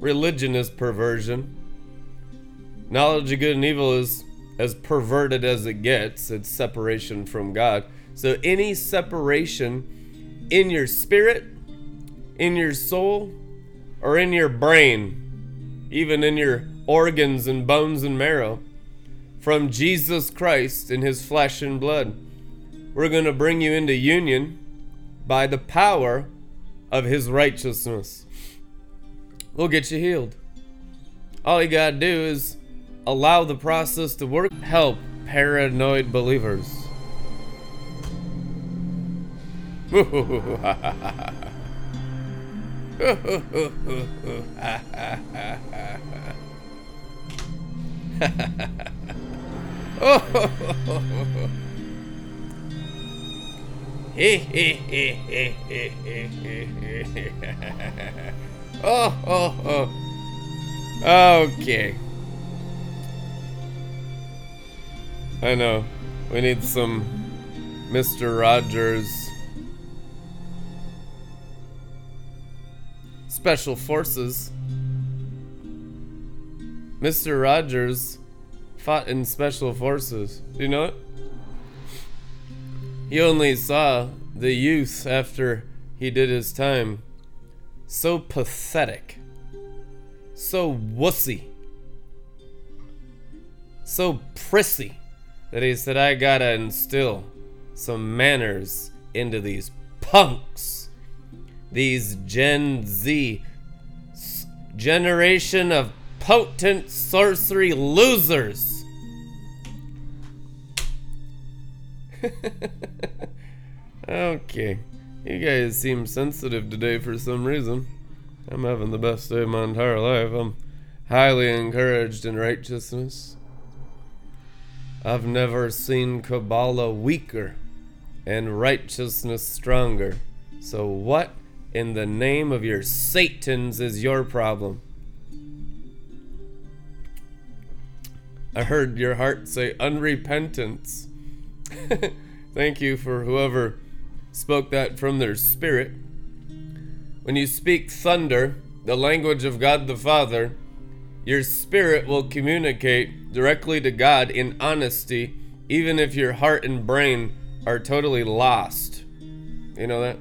Religion is perversion. Knowledge of good and evil is as perverted as it gets. It's separation from God. So any separation in your spirit, in your soul, or in your brain, even in your organs and bones and marrow, from Jesus Christ in his flesh and blood. We're going to bring you into union by the power of his righteousness. We'll get you healed. All you gotta do is allow the process to work. Help paranoid believers. Okay. I know. We need some Mr. Rogers. Special Forces. Mr. Rogers fought in Special Forces. Do you know it? He only saw the youth after he did his time. So pathetic. So wussy. So prissy. That he said, I gotta instill some manners into these punks. These Gen Z generation of potent sorcery losers. Okay. You guys seem sensitive today for some reason. I'm having the best day of my entire life. I'm highly encouraged in righteousness. I've never seen Kabbalah weaker and righteousness stronger. So what in the name of your Satans is your problem? I heard your heart say unrepentance. Thank you for whoever spoke that from their spirit. When you speak thunder, the language of God the Father, your spirit will communicate directly to God in honesty, even if your heart and brain are totally lost. You know that?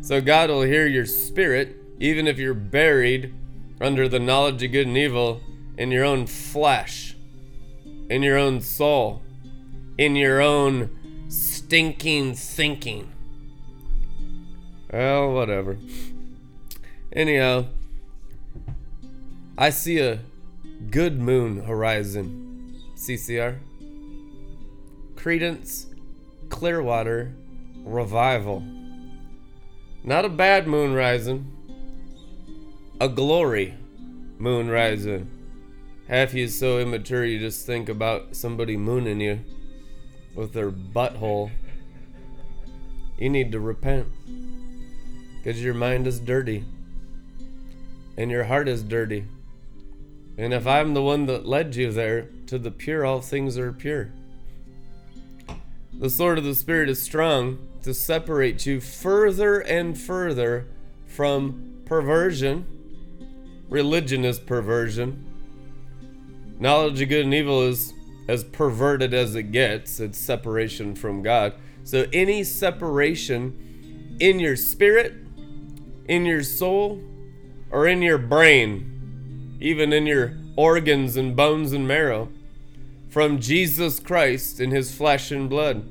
So God will hear your spirit, even if you're buried under the knowledge of good and evil in your own flesh, in your own soul, in your own stinking thinking. Well, whatever. Anyhow, I see a good moon horizon, CCR. Credence Clearwater Revival. Not a bad moon rising. A glory moon rising. Half you so immature you just think about somebody mooning you with their butthole. You need to repent. Because your mind is dirty. And your heart is dirty. And if I'm the one that led you there, to the pure all things are pure. The sword of the Spirit is strong to separate you further and further from perversion. Religion is perversion. Knowledge of good and evil is as perverted as it gets. It's separation from God. So any separation in your spirit, in your soul, or in your brain, even in your organs and bones and marrow, from Jesus Christ in his flesh and blood.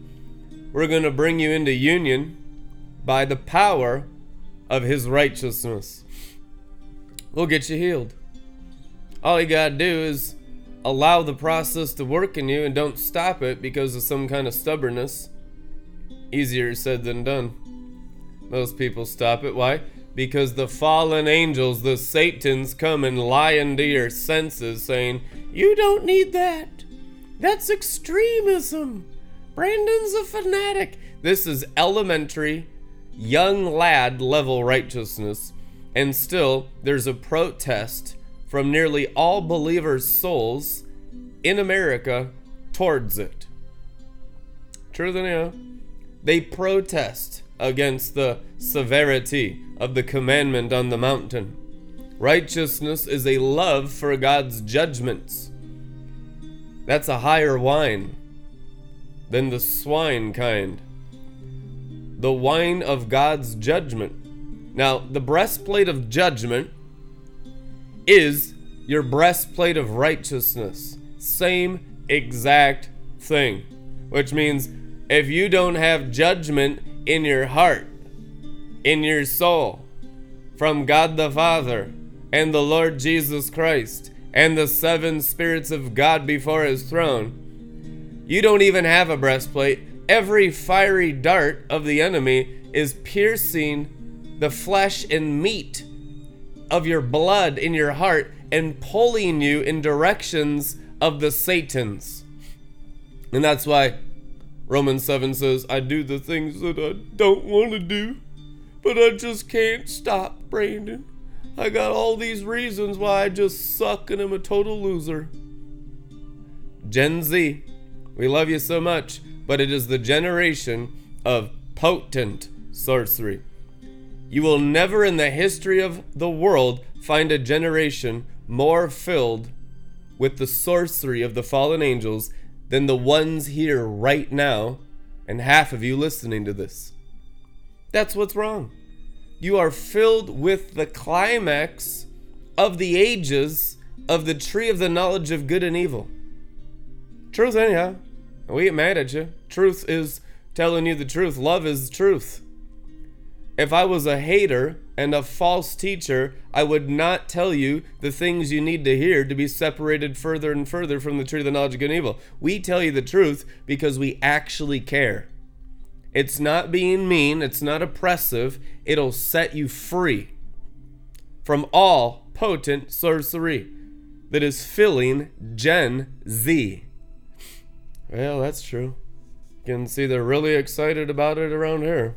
We're going to bring you into union by the power of his righteousness. We'll get you healed. All you gotta do is allow the process to work in you and don't stop it because of some kind of stubbornness. Easier said than done. Most people stop it. Why? Because the fallen angels, the Satans, come and lie into your senses saying, you don't need that. That's extremism. Brandon's a fanatic. This is elementary, young lad level righteousness. And still, there's a protest from nearly all believers' souls in America towards it. True than you. They protest against the severity of the commandment on the mountain. Righteousness is a love for God's judgments. That's a higher wine than the swine kind. The wine of God's judgment. Now, the breastplate of judgment is your breastplate of righteousness. Same exact thing. Which means if you don't have judgment in your heart, in your soul, from God the Father and the Lord Jesus Christ and the seven spirits of God before his throne, you don't even have a breastplate. Every fiery dart of the enemy is piercing the flesh and meat of your blood in your heart and pulling you in directions of the Satans. And that's why Romans 7 says, I do the things that I don't want to do, but I just can't stop, Brandon. I got all these reasons why I just suck and I'm a total loser. Gen Z, we love you so much, but it is the generation of potent sorcery. You will never in the history of the world find a generation more filled with the sorcery of the fallen angels than the ones here right now, and half of you listening to this. That's what's wrong. You are filled with the climax of the ages of the tree of the knowledge of good and evil. Truth anyhow. We get mad at you. Truth is telling you the truth. Love is the truth. If I was a hater and a false teacher, I would not tell you the things you need to hear to be separated further and further from the tree of the knowledge of good and evil. We tell you the truth because we actually care. It's not being mean. It's not oppressive. It'll set you free from all potent sorcery that is filling Gen Z. Well, that's true. You can see they're really excited about it around here.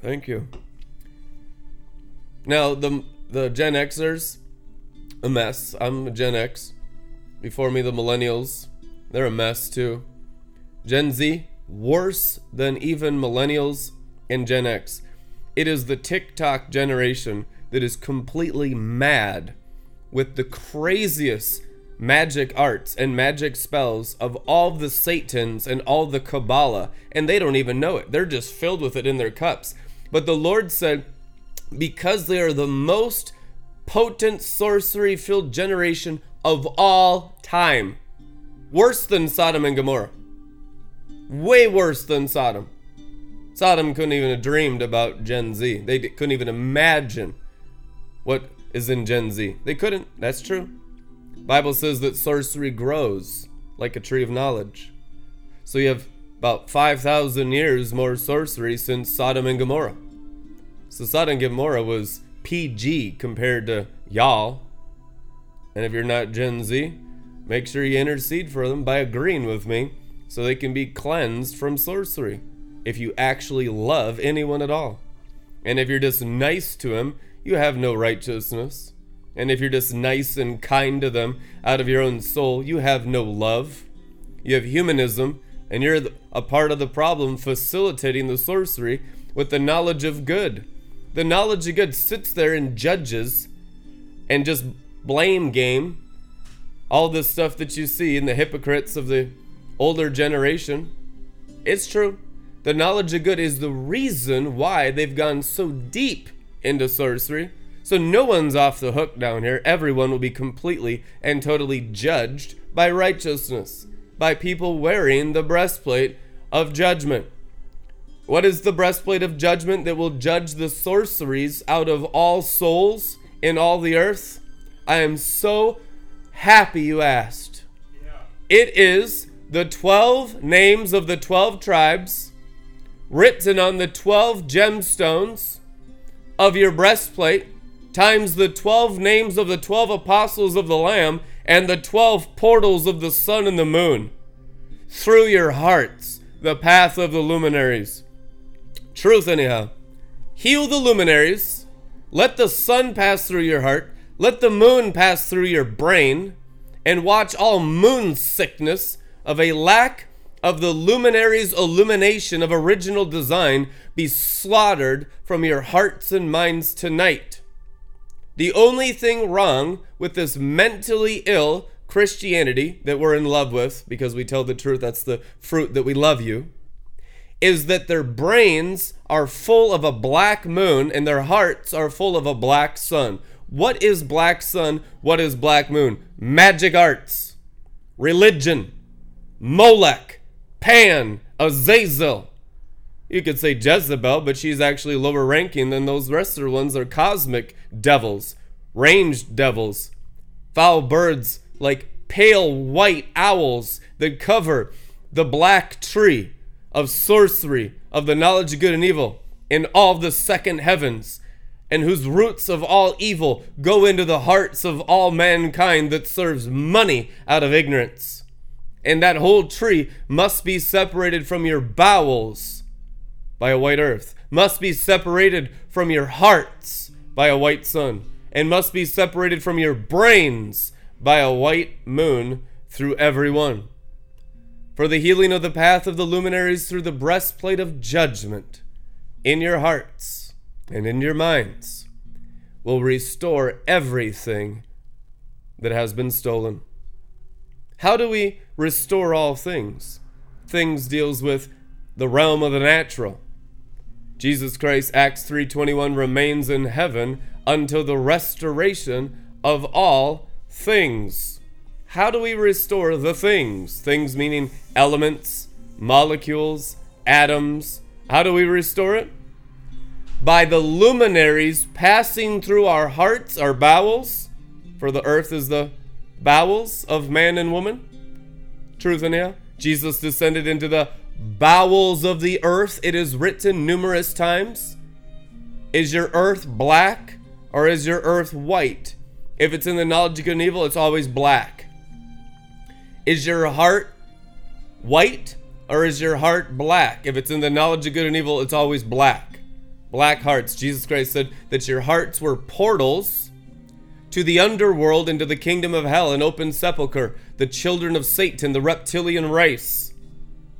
Thank you. Now, the Gen Xers, a mess. I'm a Gen X. Before me, the millennials. They're a mess, too. Gen Z, worse than even millennials and Gen X. It is the TikTok generation that is completely mad with the craziest magic arts and magic spells of all the Satans and all the Kabbalah, and they don't even know it. They're just filled with it in their cups. But the Lord said, because they are the most potent sorcery-filled generation of all time, worse than Sodom and Gomorrah. Way worse than Sodom. Sodom couldn't even have dreamed about Gen Z. They couldn't even imagine what is in Gen Z. They couldn't. That's true. The Bible says that sorcery grows like a tree of knowledge. So you have about 5,000 years more sorcery since Sodom and Gomorrah. So Sodom and Gomorrah was PG compared to y'all. And if you're not Gen Z, make sure you intercede for them by agreeing with me, so they can be cleansed from sorcery, if you actually love anyone at all. And if you're just nice to him, you have no righteousness. And if you're just nice and kind to them out of your own soul, you have no love. You have humanism, and you're a part of the problem facilitating the sorcery with the knowledge of good. The knowledge of good sits there and judges and just blame game all this stuff that you see in the hypocrites of the older generation. It's true. The knowledge of good is the reason why they've gone so deep into sorcery. So no one's off the hook down here. Everyone will be completely and totally judged by righteousness, by people wearing the breastplate of judgment. What is the breastplate of judgment that will judge the sorceries out of all souls in all the earth? I am so happy you asked. Yeah. It is the 12 names of the 12 tribes written on the 12 gemstones of your breastplate times the 12 names of the 12 apostles of the Lamb and the 12 portals of the sun and the moon. Through your hearts, the path of the luminaries. Truth anyhow. Heal the luminaries. Let the sun pass through your heart. Let the moon pass through your brain. And watch all moon sickness of a lack of the luminaries' illumination of original design be slaughtered from your hearts and minds tonight. The only thing wrong with this mentally ill Christianity that we're in love with, because we tell the truth, that's the fruit that we love you, is that their brains are full of a black moon and their hearts are full of a black sun. What is black sun? What is black moon? Magic arts, religion, Molech, Pan, Azazel. You could say Jezebel, but she's actually lower ranking than those rest of the ones. Are cosmic devils, ranged devils, foul birds like pale white owls that cover the black tree of sorcery, of the knowledge of good and evil in all the second heavens, and whose roots of all evil go into the hearts of all mankind that serves money out of ignorance. And that whole tree must be separated from your bowels by a white earth, must be separated from your hearts by a white sun, and must be separated from your brains by a white moon through every one. For the healing of the path of the luminaries through the breastplate of judgment in your hearts and in your minds will restore everything that has been stolen. How do we restore all things? Things deals with the realm of the natural. Jesus Christ, Acts 3:21, remains in heaven until the restoration of all things. How do we restore the things? Things meaning elements, molecules, atoms. How do we restore it? By the luminaries passing through our hearts, our bowels, for the earth is the bowels of man and woman. Truth in here. Jesus descended into the bowels of the earth. It is written numerous times. Is your earth black or is your earth white? If it's in the knowledge of good and evil, it's always black. Is your heart white or is your heart black? If it's in the knowledge of good and evil, it's always black. Black hearts. Jesus Christ said that your hearts were portals to the underworld, into the kingdom of hell, an open sepulcher, the children of Satan, the reptilian race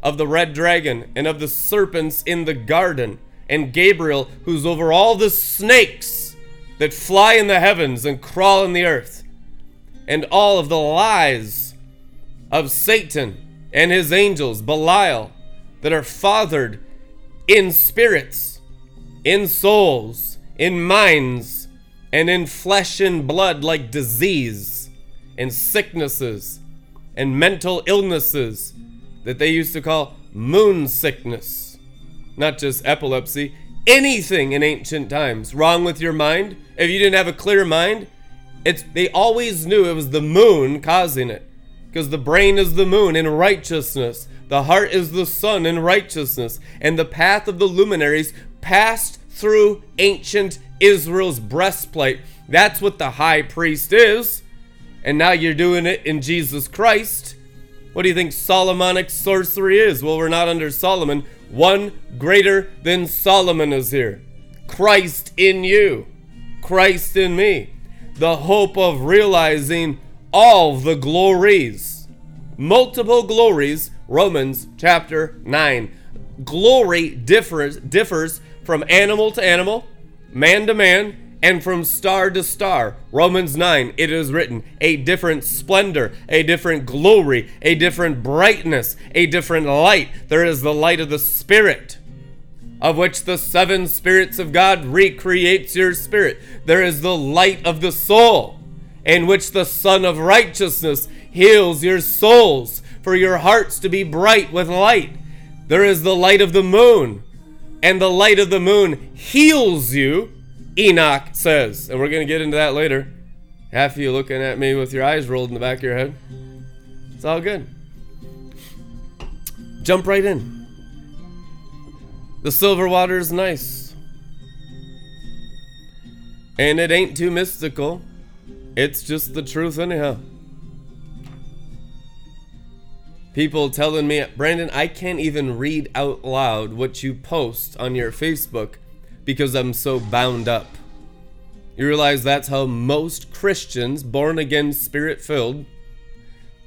of the red dragon and of the serpents in the garden, and Gabriel, who's over all the snakes that fly in the heavens and crawl in the earth, and all of the lies of Satan and his angels, Belial, that are fathered in spirits, in souls, in minds, and in flesh and blood, like disease and sicknesses and mental illnesses that they used to call moon sickness, not just epilepsy. Anything in ancient times wrong with your mind, if you didn't have a clear mind, they always knew it was the moon causing it. Because the brain is the moon in righteousness. The heart is the sun in righteousness. And the path of the luminaries passed through ancient Israel's breastplate. That's what the high priest is. And now you're doing it in Jesus Christ. What do you think Solomonic sorcery is? Well, we're not under Solomon. One greater than Solomon is here. Christ in you. Christ in me. The hope of realizing all the glories, multiple glories. Romans chapter 9. Glory differs from animal to animal, man to man, and from star to star. Romans 9, it is written, a different splendor, a different glory, a different brightness, a different light. There is the light of the Spirit, of which the seven spirits of God recreates your spirit. There is the light of the soul, in which the Sun of Righteousness heals your souls, for your hearts to be bright with light. There is the light of the moon, and the light of the moon heals you, Enoch says. And we're going to get into that later. Half of you looking at me with your eyes rolled in the back of your head. It's all good. Jump right in. The silver water is nice. And it ain't too mystical. It's just the truth anyhow. People telling me, Brandon, I can't even read out loud what you post on your Facebook because I'm so bound up. You realize that's how most Christians, born again, spirit-filled,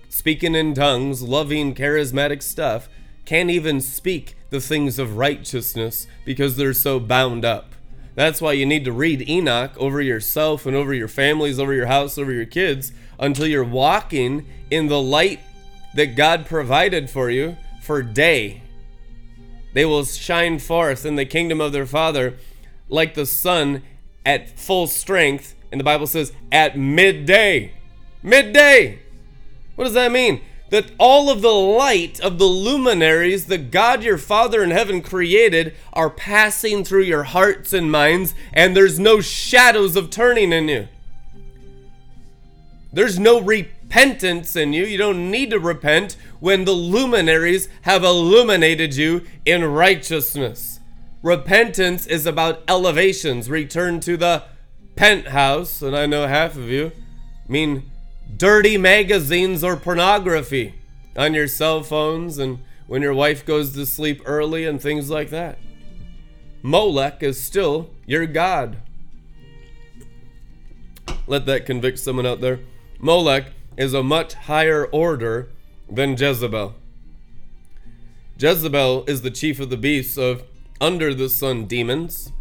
speaking in tongues, loving charismatic stuff, can't even speak the things of righteousness because they're so bound up. That's why you need to read Enoch over yourself and over your families, over your house, over your kids, until you're walking in the light that God provided for you for day. They will shine forth in the kingdom of their Father like the sun at full strength. And the Bible says at midday. Midday! What does that mean? That all of the light of the luminaries that God your Father in heaven created are passing through your hearts and minds, and there's no shadows of turning in you. There's no repentance in you. You don't need to repent when the luminaries have illuminated you in righteousness. Repentance is about elevations. Return to the penthouse, and I know half of you mean dirty magazines or pornography on your cell phones and when your wife goes to sleep early and things like that. Molech is still your god. Let that convict someone out there. Molech is a much higher order than Jezebel. Jezebel is the chief of the beasts of under the sun demons.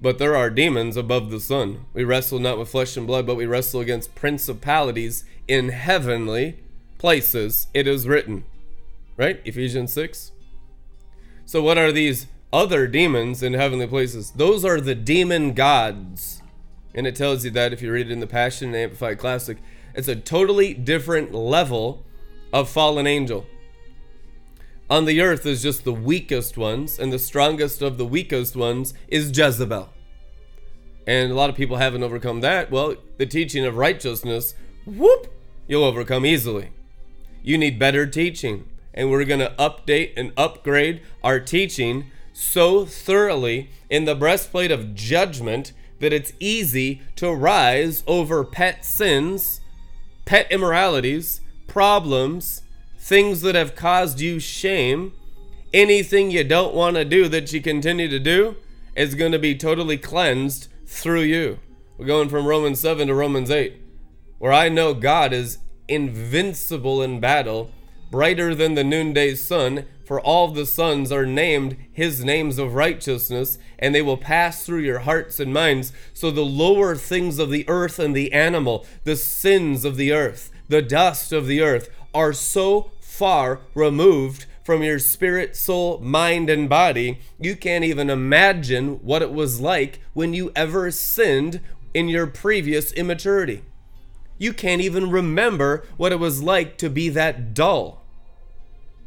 But there are demons above the sun. We wrestle not with flesh and blood, but we wrestle against principalities in heavenly places. It is written, right? Ephesians 6. So what are these other demons in heavenly places? Those are the demon gods. And it tells you that if you read it in the Passion and Amplified Classic, it's a totally different level of fallen angel. On the earth is just the weakest ones, and the strongest of the weakest ones is Jezebel. And a lot of people haven't overcome that. Well, the teaching of righteousness, you'll overcome easily. You need better teaching. And we're going to update and upgrade our teaching so thoroughly in the breastplate of judgment that it's easy to rise over pet sins, pet immoralities, problems, things that have caused you shame. Anything you don't want to do that you continue to do is going to be totally cleansed through you. We're going from Romans 7 to Romans 8, where I know God is invincible in battle, brighter than the noonday sun, for all the sons are named his names of righteousness, and they will pass through your hearts and minds. So the lower things of the earth and the animal, the sins of the earth, the dust of the earth, are so far removed from your spirit, soul, mind, and body, you can't even imagine what it was like when you ever sinned in your previous immaturity. You can't even remember what it was like to be that dull,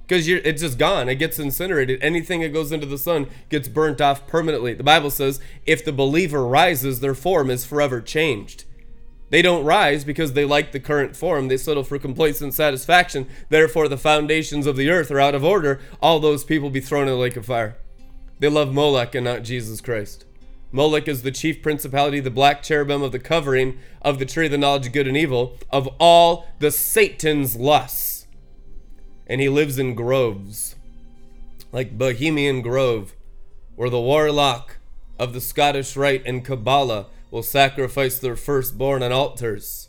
because it's just gone. It gets incinerated. Anything that goes into the sun gets burnt off permanently. The Bible says if the believer rises, their form is forever changed. They don't rise because they like the current form. They settle for complacent satisfaction. Therefore, the foundations of the earth are out of order. All those people be thrown in the lake of fire. They love Molech and not Jesus Christ. Molech is the chief principality, the black cherubim of the covering of the tree of the knowledge of good and evil, of all the Satan's lusts. And he lives in groves, like Bohemian Grove, where the warlock of the Scottish Rite and Kabbalah will sacrifice their firstborn on altars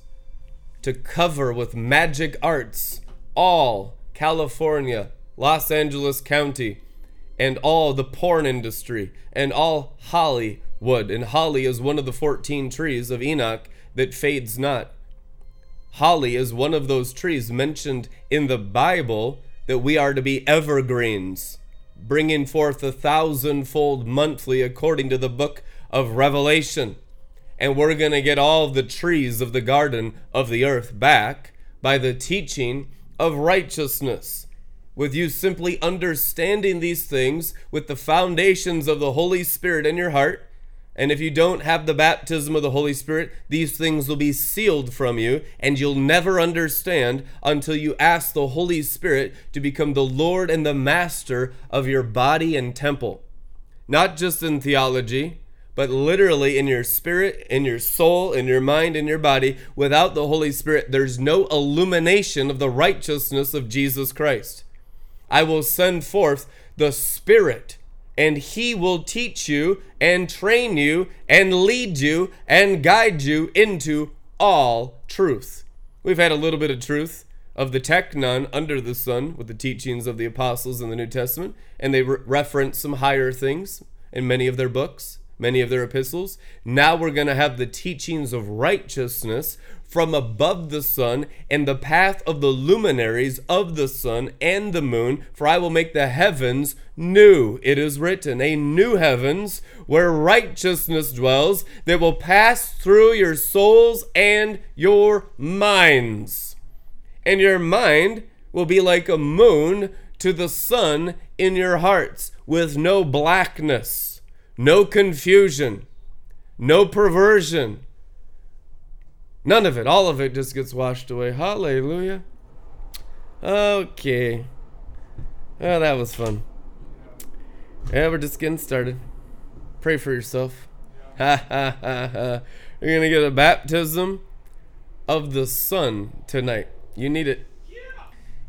to cover with magic arts all California, Los Angeles County, and all the porn industry, and all Hollywood. And holly is one of the 14 trees of Enoch that fades not. Holly is one of those trees mentioned in the Bible that we are to be evergreens, bringing forth 1,000-fold monthly according to the book of Revelation. And we're going to get all the trees of the garden of the earth back by the teaching of righteousness. With you simply understanding these things with the foundations of the Holy Spirit in your heart. And if you don't have the baptism of the Holy Spirit, these things will be sealed from you, and you'll never understand until you ask the Holy Spirit to become the Lord and the Master of your body and temple. Not just in theology, but literally in your spirit, in your soul, in your mind, in your body. Without the Holy Spirit, there's no illumination of the righteousness of Jesus Christ. I will send forth the Spirit, and He will teach you and train you and lead you and guide you into all truth. We've had a little bit of truth of the technon under the sun with the teachings of the apostles in the New Testament, and they reference some higher things in many of their books. many of their epistles. Now we're going to have the teachings of righteousness from above the sun, and the path of the luminaries of the sun and the moon, for I will make the heavens new. It is written, a new heavens where righteousness dwells, that will pass through your souls and your minds. And your mind will be like a moon to the sun in your hearts, with no blackness, no confusion, no perversion. None of it. All of it just gets washed away. Hallelujah. Okay. Oh, that was fun. Yeah, we're just getting started. Pray for yourself. Ha, ha, ha, ha. You're going to get a baptism of the sun tonight. You need it.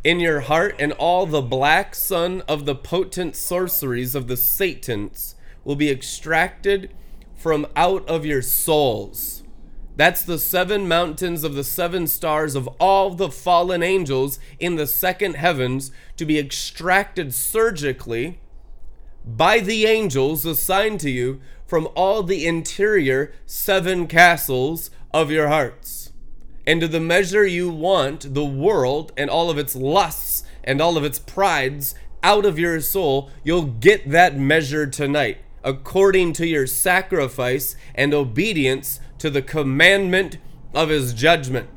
In your heart, and all the black sun of the potent sorceries of the Satans will be extracted from out of your souls. That's the seven mountains of the seven stars of all the fallen angels in the second heavens, to be extracted surgically by the angels assigned to you from all the interior seven castles of your hearts. And to the measure you want the world and all of its lusts and all of its prides out of your soul, you'll get that measure tonight, according to your sacrifice and obedience to the commandment of his judgment.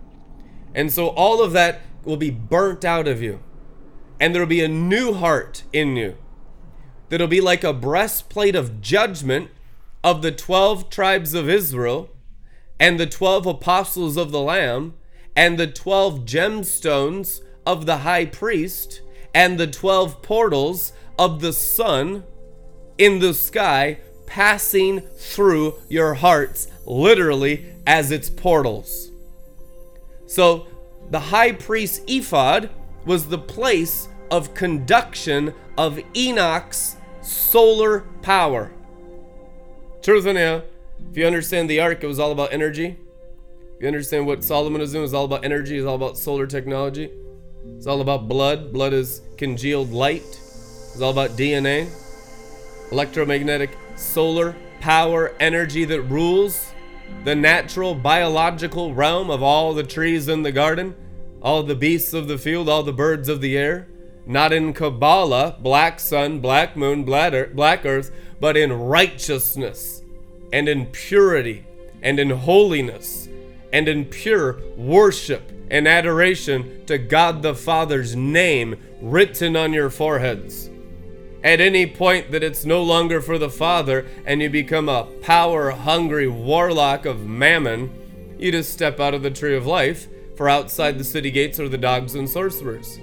And so all of that will be burnt out of you, and there will be a new heart in you that'll be like a breastplate of judgment of the 12 tribes of Israel, and the 12 apostles of the Lamb, and the 12 gemstones of the high priest, and the 12 portals of the sun in the sky, passing through your hearts, literally as its portals. So the high priest's ephod was the place of conduction of Enoch's solar power. Truth in here, if you understand the ark, it was all about energy. If you understand what Solomon is doing, it's all about energy, it's all about solar technology. It's all about blood. Blood is congealed light. It's all about DNA. Electromagnetic, solar power, energy that rules the natural biological realm of all the trees in the garden, all the beasts of the field, all the birds of the air. Not in Kabbalah, black sun, black moon, black earth, but in righteousness and in purity and in holiness and in pure worship and adoration to God the Father's name written on your foreheads. At any point that it's no longer for the Father and you become a power-hungry warlock of mammon, you just step out of the tree of life, for outside the city gates are the dogs and sorcerers.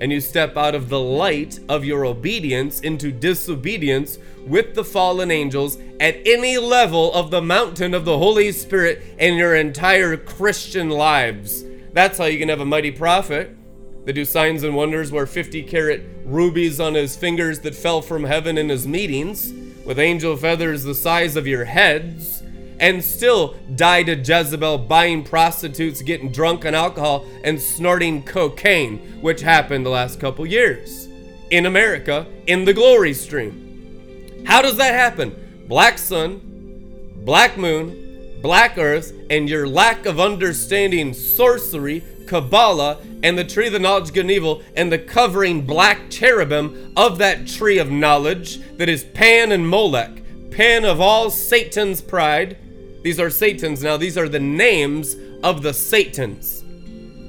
And you step out of the light of your obedience into disobedience with the fallen angels at any level of the mountain of the Holy Spirit in your entire Christian lives. That's how you can have a mighty prophet. They do signs and wonders, wear 50-carat rubies on his fingers that fell from heaven in his meetings, with angel feathers the size of your heads, and still die to Jezebel, buying prostitutes, getting drunk on alcohol, and snorting cocaine, which happened the last couple years in America in the glory stream. How does that happen? Black sun, black moon, black earth, and your lack of understanding sorcery, Kabbalah, and the tree of the knowledge of good and evil, and the covering black cherubim of that tree of knowledge that is Pan and Molech, Pan of all Satan's pride. These are Satans now. These are the names of the Satans.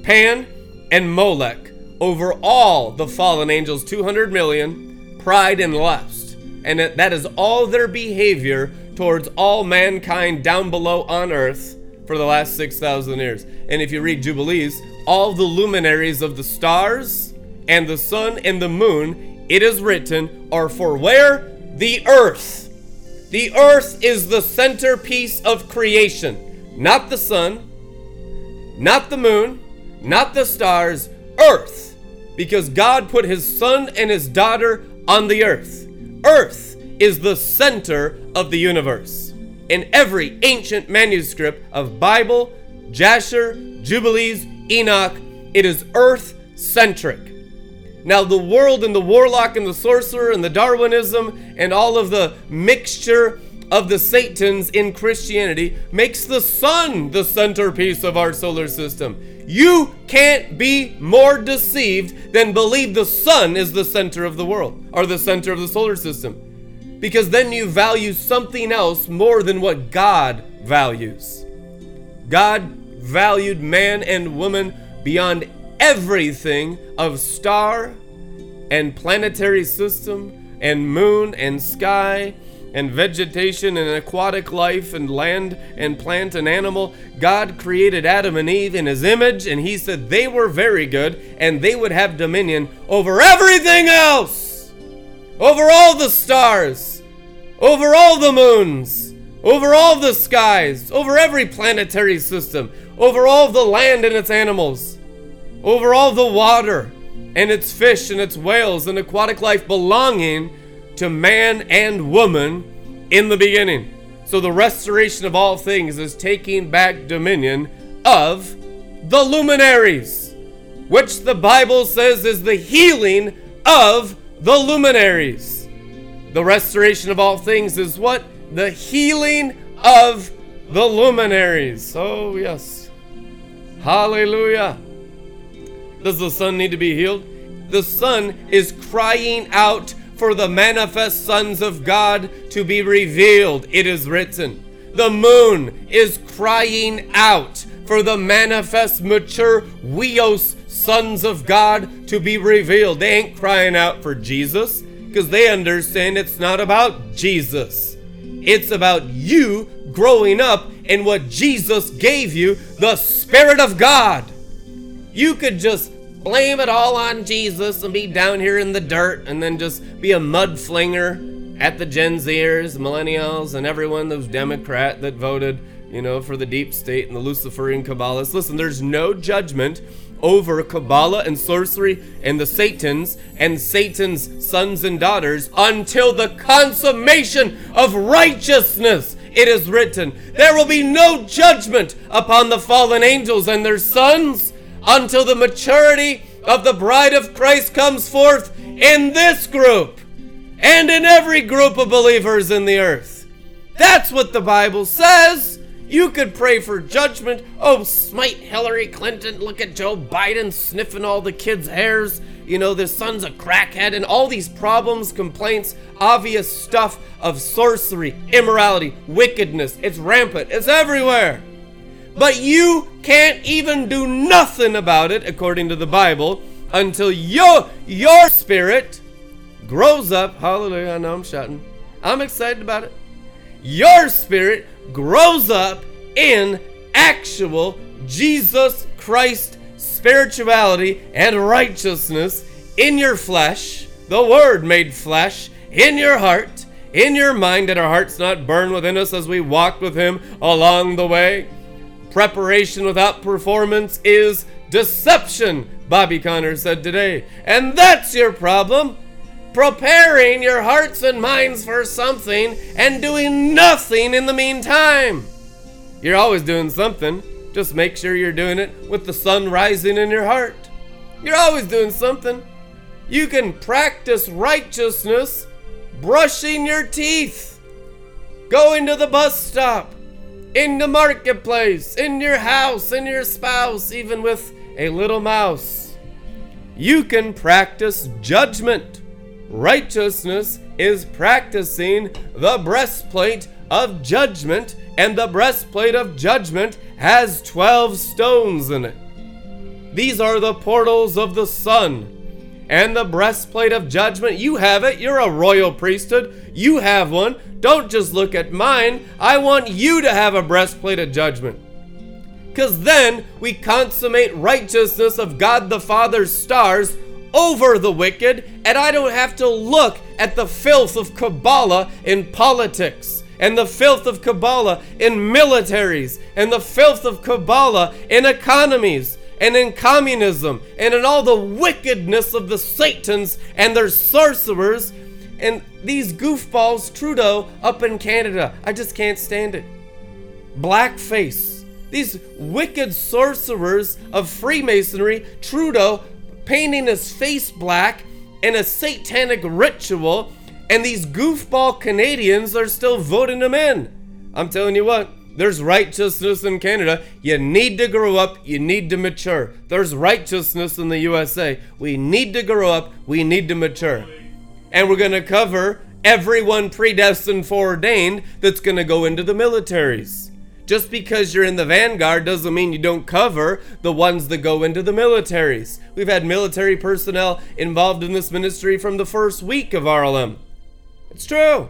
Pan and Molech over all the fallen angels, 200 million, pride and lust. And that is all their behavior towards all mankind down below on earth for the last 6,000 years. And if you read Jubilees, all the luminaries of the stars and the sun and the moon, it is written, are for where? The earth. The earth is the centerpiece of creation. Not the sun, not the moon, not the stars, earth. Because God put his son and his daughter on the earth. Earth is the center of the universe. In every ancient manuscript of Bible, Jasher, Jubilees, Enoch, it is earth-centric. Now the world and the warlock and the sorcerer and the Darwinism and all of the mixture of the Satans in Christianity makes the sun the centerpiece of our solar system. You can't be more deceived than believe the sun is the center of the world or the center of the solar system, because then you value something else more than what God values. God valued man and woman beyond everything of star and planetary system and moon and sky and vegetation and aquatic life and land and plant and animal. God created Adam and Eve in his image, and he said they were very good and they would have dominion over everything else, over all the stars, over all the moons, over all the skies, over every planetary system, over all the land and its animals, over all the water and its fish and its whales and aquatic life belonging to man and woman in the beginning. So the restoration of all things is taking back dominion of the luminaries, which the Bible says is the healing of the luminaries. The restoration of all things is what? The healing of the luminaries. Oh yes. Hallelujah. Does the sun need to be healed? The sun is crying out for the manifest sons of God to be revealed. It is written. The moon is crying out for the manifest mature weos sons of God to be revealed. They ain't crying out for Jesus, because they understand it's not about Jesus. It's about you growing up and what Jesus gave you, the Spirit of God. You could just blame it all on Jesus and be down here in the dirt and then just be a mudflinger at the Gen Zers, millennials, and everyone that was Democrat that voted, you know, for the deep state and the Luciferian Kabbalists. Listen, there's no judgment over Kabbalah and sorcery and the Satans and Satan's sons and daughters until the consummation of righteousness. It is written, there will be no judgment upon the fallen angels and their sons until the maturity of the bride of Christ comes forth in this group and in every group of believers in the earth. That's what the Bible says. You could pray for judgment. Oh, smite Hillary Clinton. Look at Joe Biden sniffing all the kids' hairs. You know, the son's a crackhead and all these problems, complaints, obvious stuff of sorcery, immorality, wickedness. It's rampant. It's everywhere. But you can't even do nothing about it, according to the Bible, until your spirit grows up. Hallelujah, I know I'm shouting. I'm excited about it. Your spirit grows up in actual Jesus Christ spirituality and righteousness in your flesh, the Word made flesh, in your heart, in your mind, that our hearts not burn within us as we walk with Him along the way. Preparation without performance is deception, Bobby Connor said today. And that's your problem. Preparing your hearts and minds for something and doing nothing in the meantime. You're always doing something. Just make sure you're doing it with the sun rising in your heart. You're always doing something. You can practice righteousness brushing your teeth, going to the bus stop, in the marketplace, in your house, in your spouse, even with a little mouse. You can practice judgment. Righteousness is practicing the breastplate of judgment, and the breastplate of judgment has 12 stones in it. These are the portals of the sun. And the breastplate of judgment, you have it. You're a royal priesthood. You have one. Don't just look at mine. I want you to have a breastplate of judgment. Because then we consummate righteousness of God the Father's stars over the wicked, and I don't have to look at the filth of Kabbalah in politics, and the filth of Kabbalah in militaries, and the filth of Kabbalah in economies, and in communism, and in all the wickedness of the Satans and their sorcerers, and these goofballs, Trudeau up in Canada. I just can't stand it. Blackface. These wicked sorcerers of Freemasonry, Trudeau painting his face black in a satanic ritual And these goofball Canadians are still voting them in. I'm telling you what, there's righteousness in Canada. You need to grow up. You need to mature. There's righteousness in the USA. We need to grow up. We need to mature. And we're going to cover everyone predestined, foreordained that's going to go into the militaries. Just because you're in the vanguard doesn't mean you don't cover the ones that go into the militaries. We've had military personnel involved in this ministry from the first week of RLM. It's true.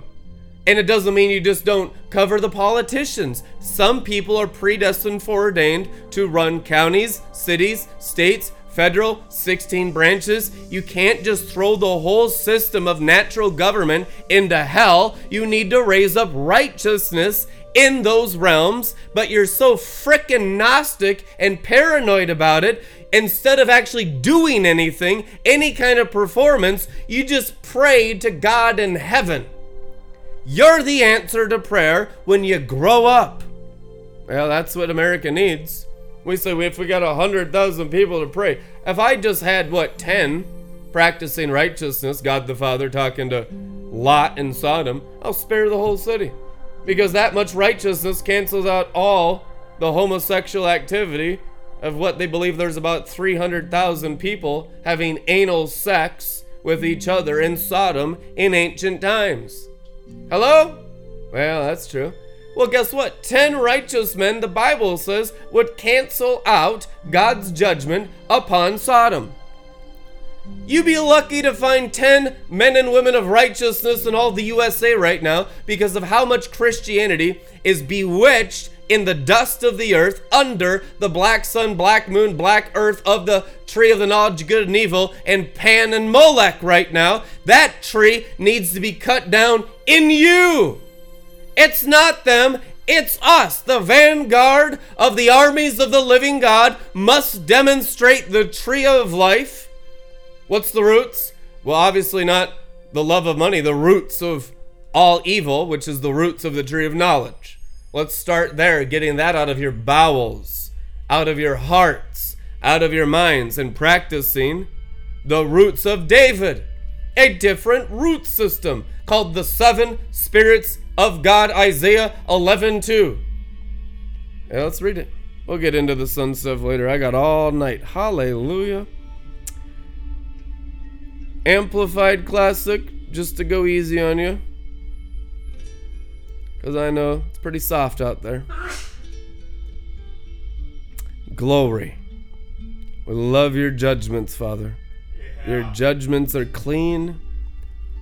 And it doesn't mean you just don't cover the politicians. Some people are predestined, foreordained to run counties, cities, states, federal, 16 branches. You can't just throw the whole system of natural government into hell. You need to raise up righteousness in those realms, but you're so frickin' Gnostic and paranoid about it. Instead of actually doing anything, any kind of performance, you just pray to God in heaven. You're the answer to prayer when you grow up. Well, that's what America needs. We say if we got 100,000 people to pray. If I just had, 10 practicing righteousness, God the Father talking to Lot in Sodom, I'll spare the whole city. Because that much righteousness cancels out all the homosexual activity of what they believe. There's about 300,000 people having anal sex with each other in Sodom in ancient times. Hello? Well, that's true. Well, guess what? 10 righteous men, the Bible says, would cancel out God's judgment upon Sodom. You'd be lucky to find 10 men and women of righteousness in all the USA right now because of how much Christianity is bewitched in the dust of the earth, under the black sun, black moon, black earth of the tree of the knowledge of good and evil, and Pan and Molech right now. That tree needs to be cut down in you. It's not them, it's us. The vanguard of the armies of the living God must demonstrate the tree of life. What's the roots? Well, obviously not the love of money, the roots of all evil, which is the roots of the tree of knowledge. Let's start there, getting that out of your bowels, out of your hearts, out of your minds, and practicing the roots of David, a different root system called the seven spirits of God, Isaiah 11:2. Yeah, let's read it. We'll get into the sun stuff later. I got all night. Hallelujah. Amplified Classic, just to go easy on you. Because I know it's pretty soft out there. Glory. We love your judgments, Father. Yeah. Your judgments are clean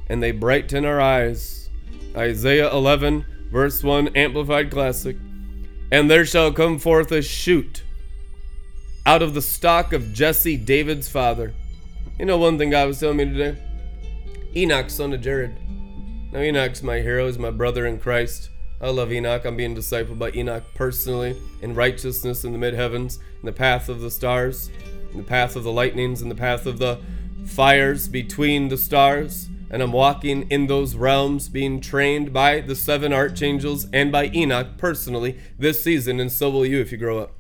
and they brighten our eyes. Isaiah 11, verse 1, Amplified Classic. And there shall come forth a shoot out of the stock of Jesse, David's father. You know one thing God was telling me today? Enoch, son of Jared. Now, Enoch's my hero, he's my brother in Christ. I love Enoch. I'm being discipled by Enoch personally in righteousness in the mid-heavens, in the path of the stars, in the path of the lightnings, in the path of the fires between the stars. And I'm walking in those realms, being trained by the seven archangels and by Enoch personally this season, and so will you if you grow up.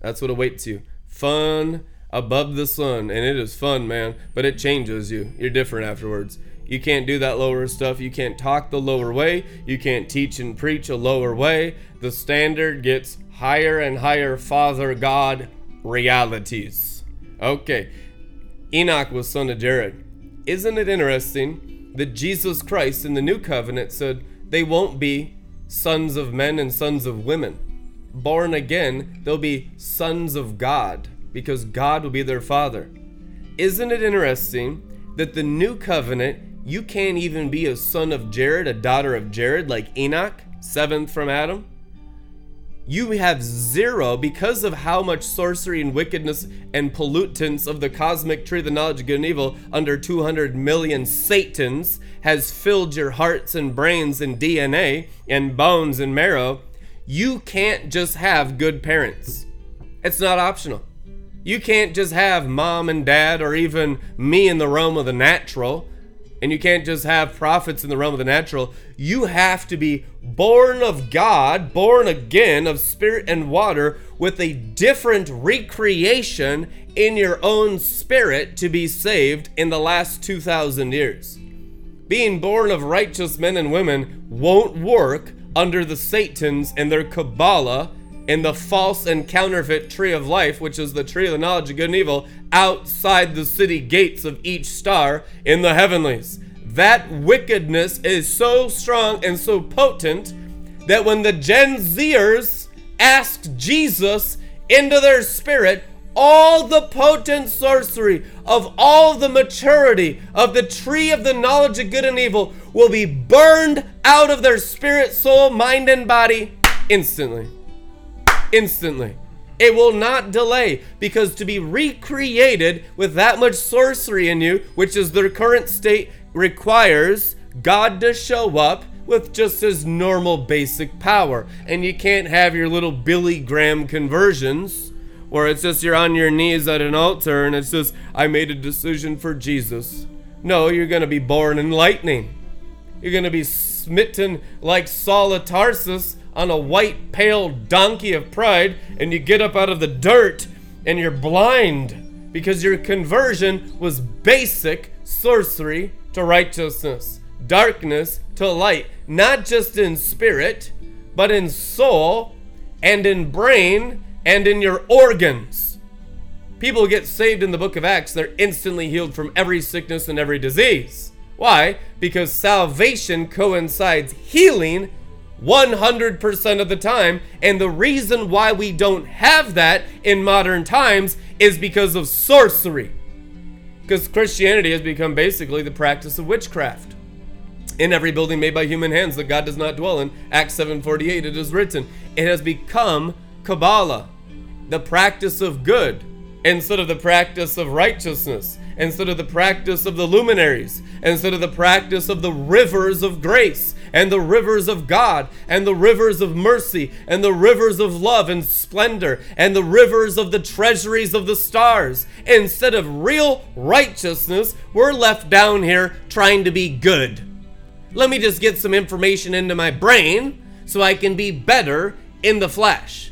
That's what awaits you. Fun above the sun, and it is fun, man, but it changes you. You're different afterwards. You can't do that lower stuff. You can't talk the lower way. You can't teach and preach a lower way. The standard gets higher and higher, Father God realities. Okay. Enoch was son of Jared. Isn't it interesting that Jesus Christ in the New Covenant said they won't be sons of men and sons of women. Born again, they'll be sons of God because God will be their father. Isn't it interesting that the New Covenant, you can't even be a son of Jared, a daughter of Jared, like Enoch, seventh from Adam. You have zero, because of how much sorcery and wickedness and pollutants of the cosmic tree, the knowledge of good and evil, under 200 million Satans has filled your hearts and brains and DNA and bones and marrow. You can't just have good parents. It's not optional. You can't just have mom and dad, or even me in the realm of the natural. And you can't just have prophets in the realm of the natural. You have to be born of God, born again of spirit and water, with a different recreation in your own spirit to be saved in the last 2,000 years. being born of righteous men and women won't work under the Satans and their Kabbalah and the false and counterfeit tree of life, which is the tree of the knowledge of good and evil, outside the city gates of each star in the heavenlies. That wickedness is so strong and so potent that when the Gen Zers asked Jesus into their spirit, all the potent sorcery of all the maturity of the tree of the knowledge of good and evil will be burned out of their spirit, soul, mind, and body instantly. Instantly. It will not delay, because to be recreated with that much sorcery in you, which is their current state, requires God to show up with just his normal basic power. And you can't have your little Billy Graham conversions where it's just you're on your knees at an altar and it's just, I made a decision for Jesus. No, you're going to be born in lightning. You're going to be smitten like Saul of Tarsus on a white pale donkey of pride, and you get up out of the dirt and you're blind because your conversion was basic sorcery to righteousness, darkness to light, not just in spirit, but in soul and in brain and in your organs. People get saved in the book of Acts, they're instantly healed from every sickness and every disease. Why? Because salvation coincides healing 100% of the time, and the reason why we don't have that in modern times is because of sorcery. Because Christianity has become basically the practice of witchcraft. In every building made by human hands that God does not dwell in, Acts 7:48, it is written, it has become Kabbalah, the practice of good, instead of the practice of righteousness, instead of the practice of the luminaries, instead of the practice of the rivers of grace, and the rivers of God, and the rivers of mercy, and the rivers of love and splendor, and the rivers of the treasuries of the stars. Instead of real righteousness, we're left down here trying to be good. Let me just get some information into my brain so I can be better in the flesh.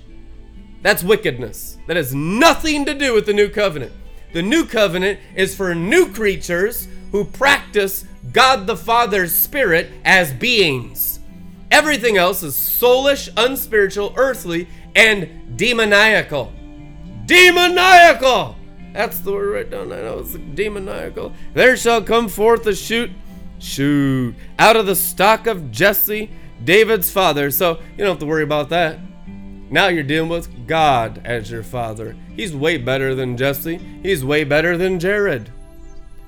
That's wickedness. That has nothing to do with the new covenant. The new covenant is for new creatures who practice God the Father's spirit as beings. Everything else is soulish, unspiritual, earthly, and demoniacal. Demoniacal! That's the word right down. I know it's demoniacal. There shall come forth a shoot out of the stock of Jesse, David's father. So you don't have to worry about that. Now you're dealing with God as your father. He's way better than Jesse. He's way better than Jared.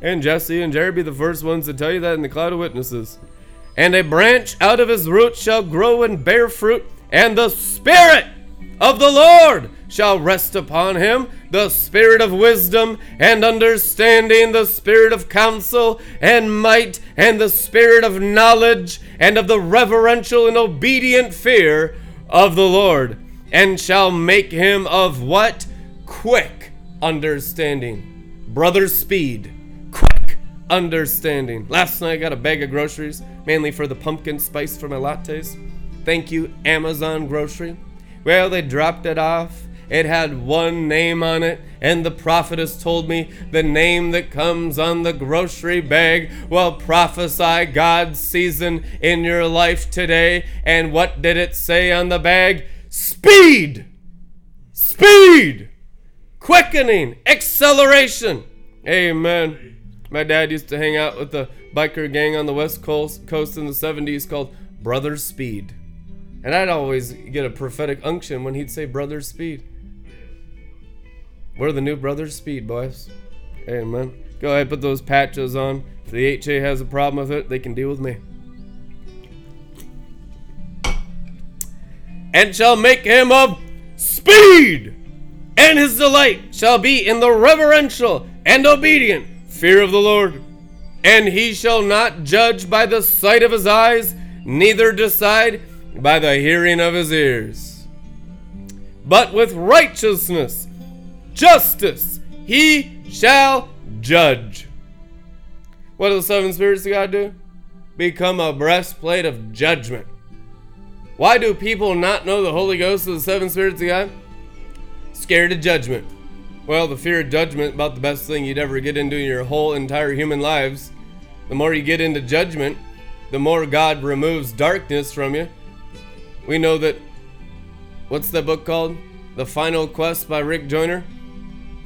And Jesse and Jared be the first ones to tell you that in the cloud of witnesses. And a branch out of his root shall grow and bear fruit, and the Spirit of the Lord shall rest upon him, the spirit of wisdom and understanding, the spirit of counsel and might, and the spirit of knowledge, and of the reverential and obedient fear of the Lord, and shall make him of what? Quick understanding. Brother Speed, quick understanding. Last night I got a bag of groceries, mainly for the pumpkin spice for my lattes. Thank you, Amazon Grocery. Well, they dropped it off. It had one name on it, and the prophetess told me the name that comes on the grocery bag will prophesy God's season in your life today. And what did it say on the bag? Speed! Speed! Quickening! Acceleration! Amen. My dad used to hang out with the biker gang on the West Coast in the 70s called Brother Speed. And I'd always get a prophetic unction when he'd say Brother Speed. We're the new Brother Speed, boys. Amen. Go ahead, put those patches on. If the HA has a problem with it, they can deal with me. And shall make him of speed, and his delight shall be in the reverential and obedient fear of the Lord. And he shall not judge by the sight of his eyes, neither decide by the hearing of his ears. But with righteousness, justice, he shall judge. What do the seven spirits of God do? Become a breastplate of judgment. Why do people not know the Holy Ghost of the seven spirits of God? Scared of judgment. Well, the fear of judgment, about the best thing you'd ever get into in your whole entire human lives. The more you get into judgment, the more God removes darkness from you. We know that, what's that book called? The Final Quest by Rick Joyner.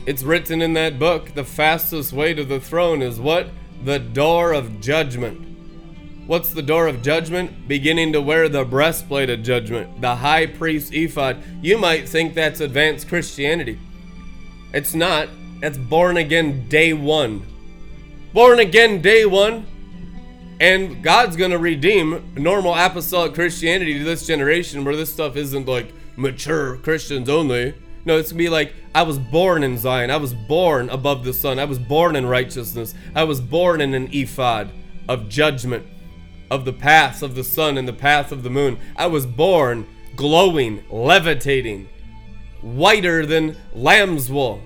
It's written in that book, the fastest way to the throne is what? The door of judgment. What's the door of judgment? Beginning to wear the breastplate of judgment, the high priest ephod. You might think that's advanced Christianity. It's not. That's born again day one. Born again day one. And God's going to redeem normal apostolic Christianity to this generation where this stuff isn't like mature Christians only. No, it's going to be like, I was born in Zion. I was born above the sun. I was born in righteousness. I was born in an ephod of judgment, of the paths of the sun and the path of the moon. I was born glowing, levitating, whiter than lamb's wool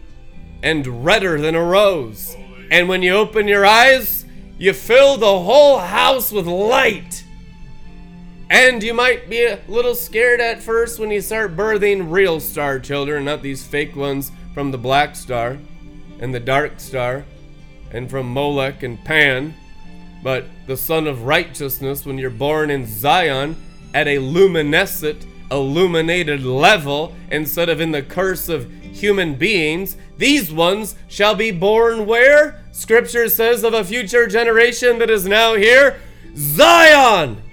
and redder than a rose. And when you open your eyes, you fill the whole house with light. And you might be a little scared at first when you start birthing real star children, not these fake ones from the black star and the dark star and from Molech and Pan. But the son of righteousness, when you're born in Zion at a luminescent, illuminated level, instead of in the curse of human beings, these ones shall be born where? Scripture says of a future generation that is now here, Zion!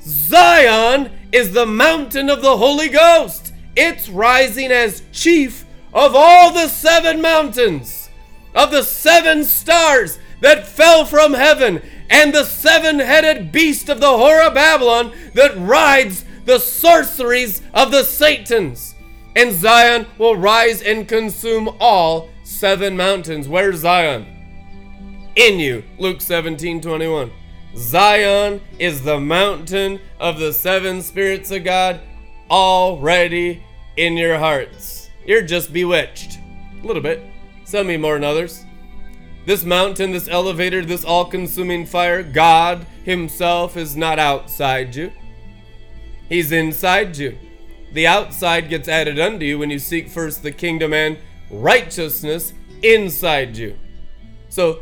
Zion is the mountain of the Holy Ghost. It's rising as chief of all the seven mountains, of the seven stars that fell from heaven, and the seven-headed beast of the whore of Babylon that rides the sorceries of the Satans. And Zion will rise and consume all seven mountains. Where's Zion? In you. Luke 17:21. Zion is the mountain of the seven spirits of God already in your hearts. You're just bewitched. A little bit. Some be more than others. This mountain, this elevator, this all-consuming fire, God himself is not outside you. He's inside you. The outside gets added unto you when you seek first the kingdom and righteousness inside you. So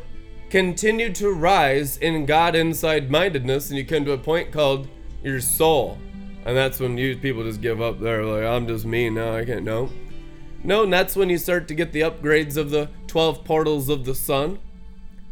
continue to rise in God inside-mindedness, and you come to a point called your soul. And that's when you people just give up. They're like, I'm just me now, I can't know. No, and that's when you start to get the upgrades of the 12 portals of the sun.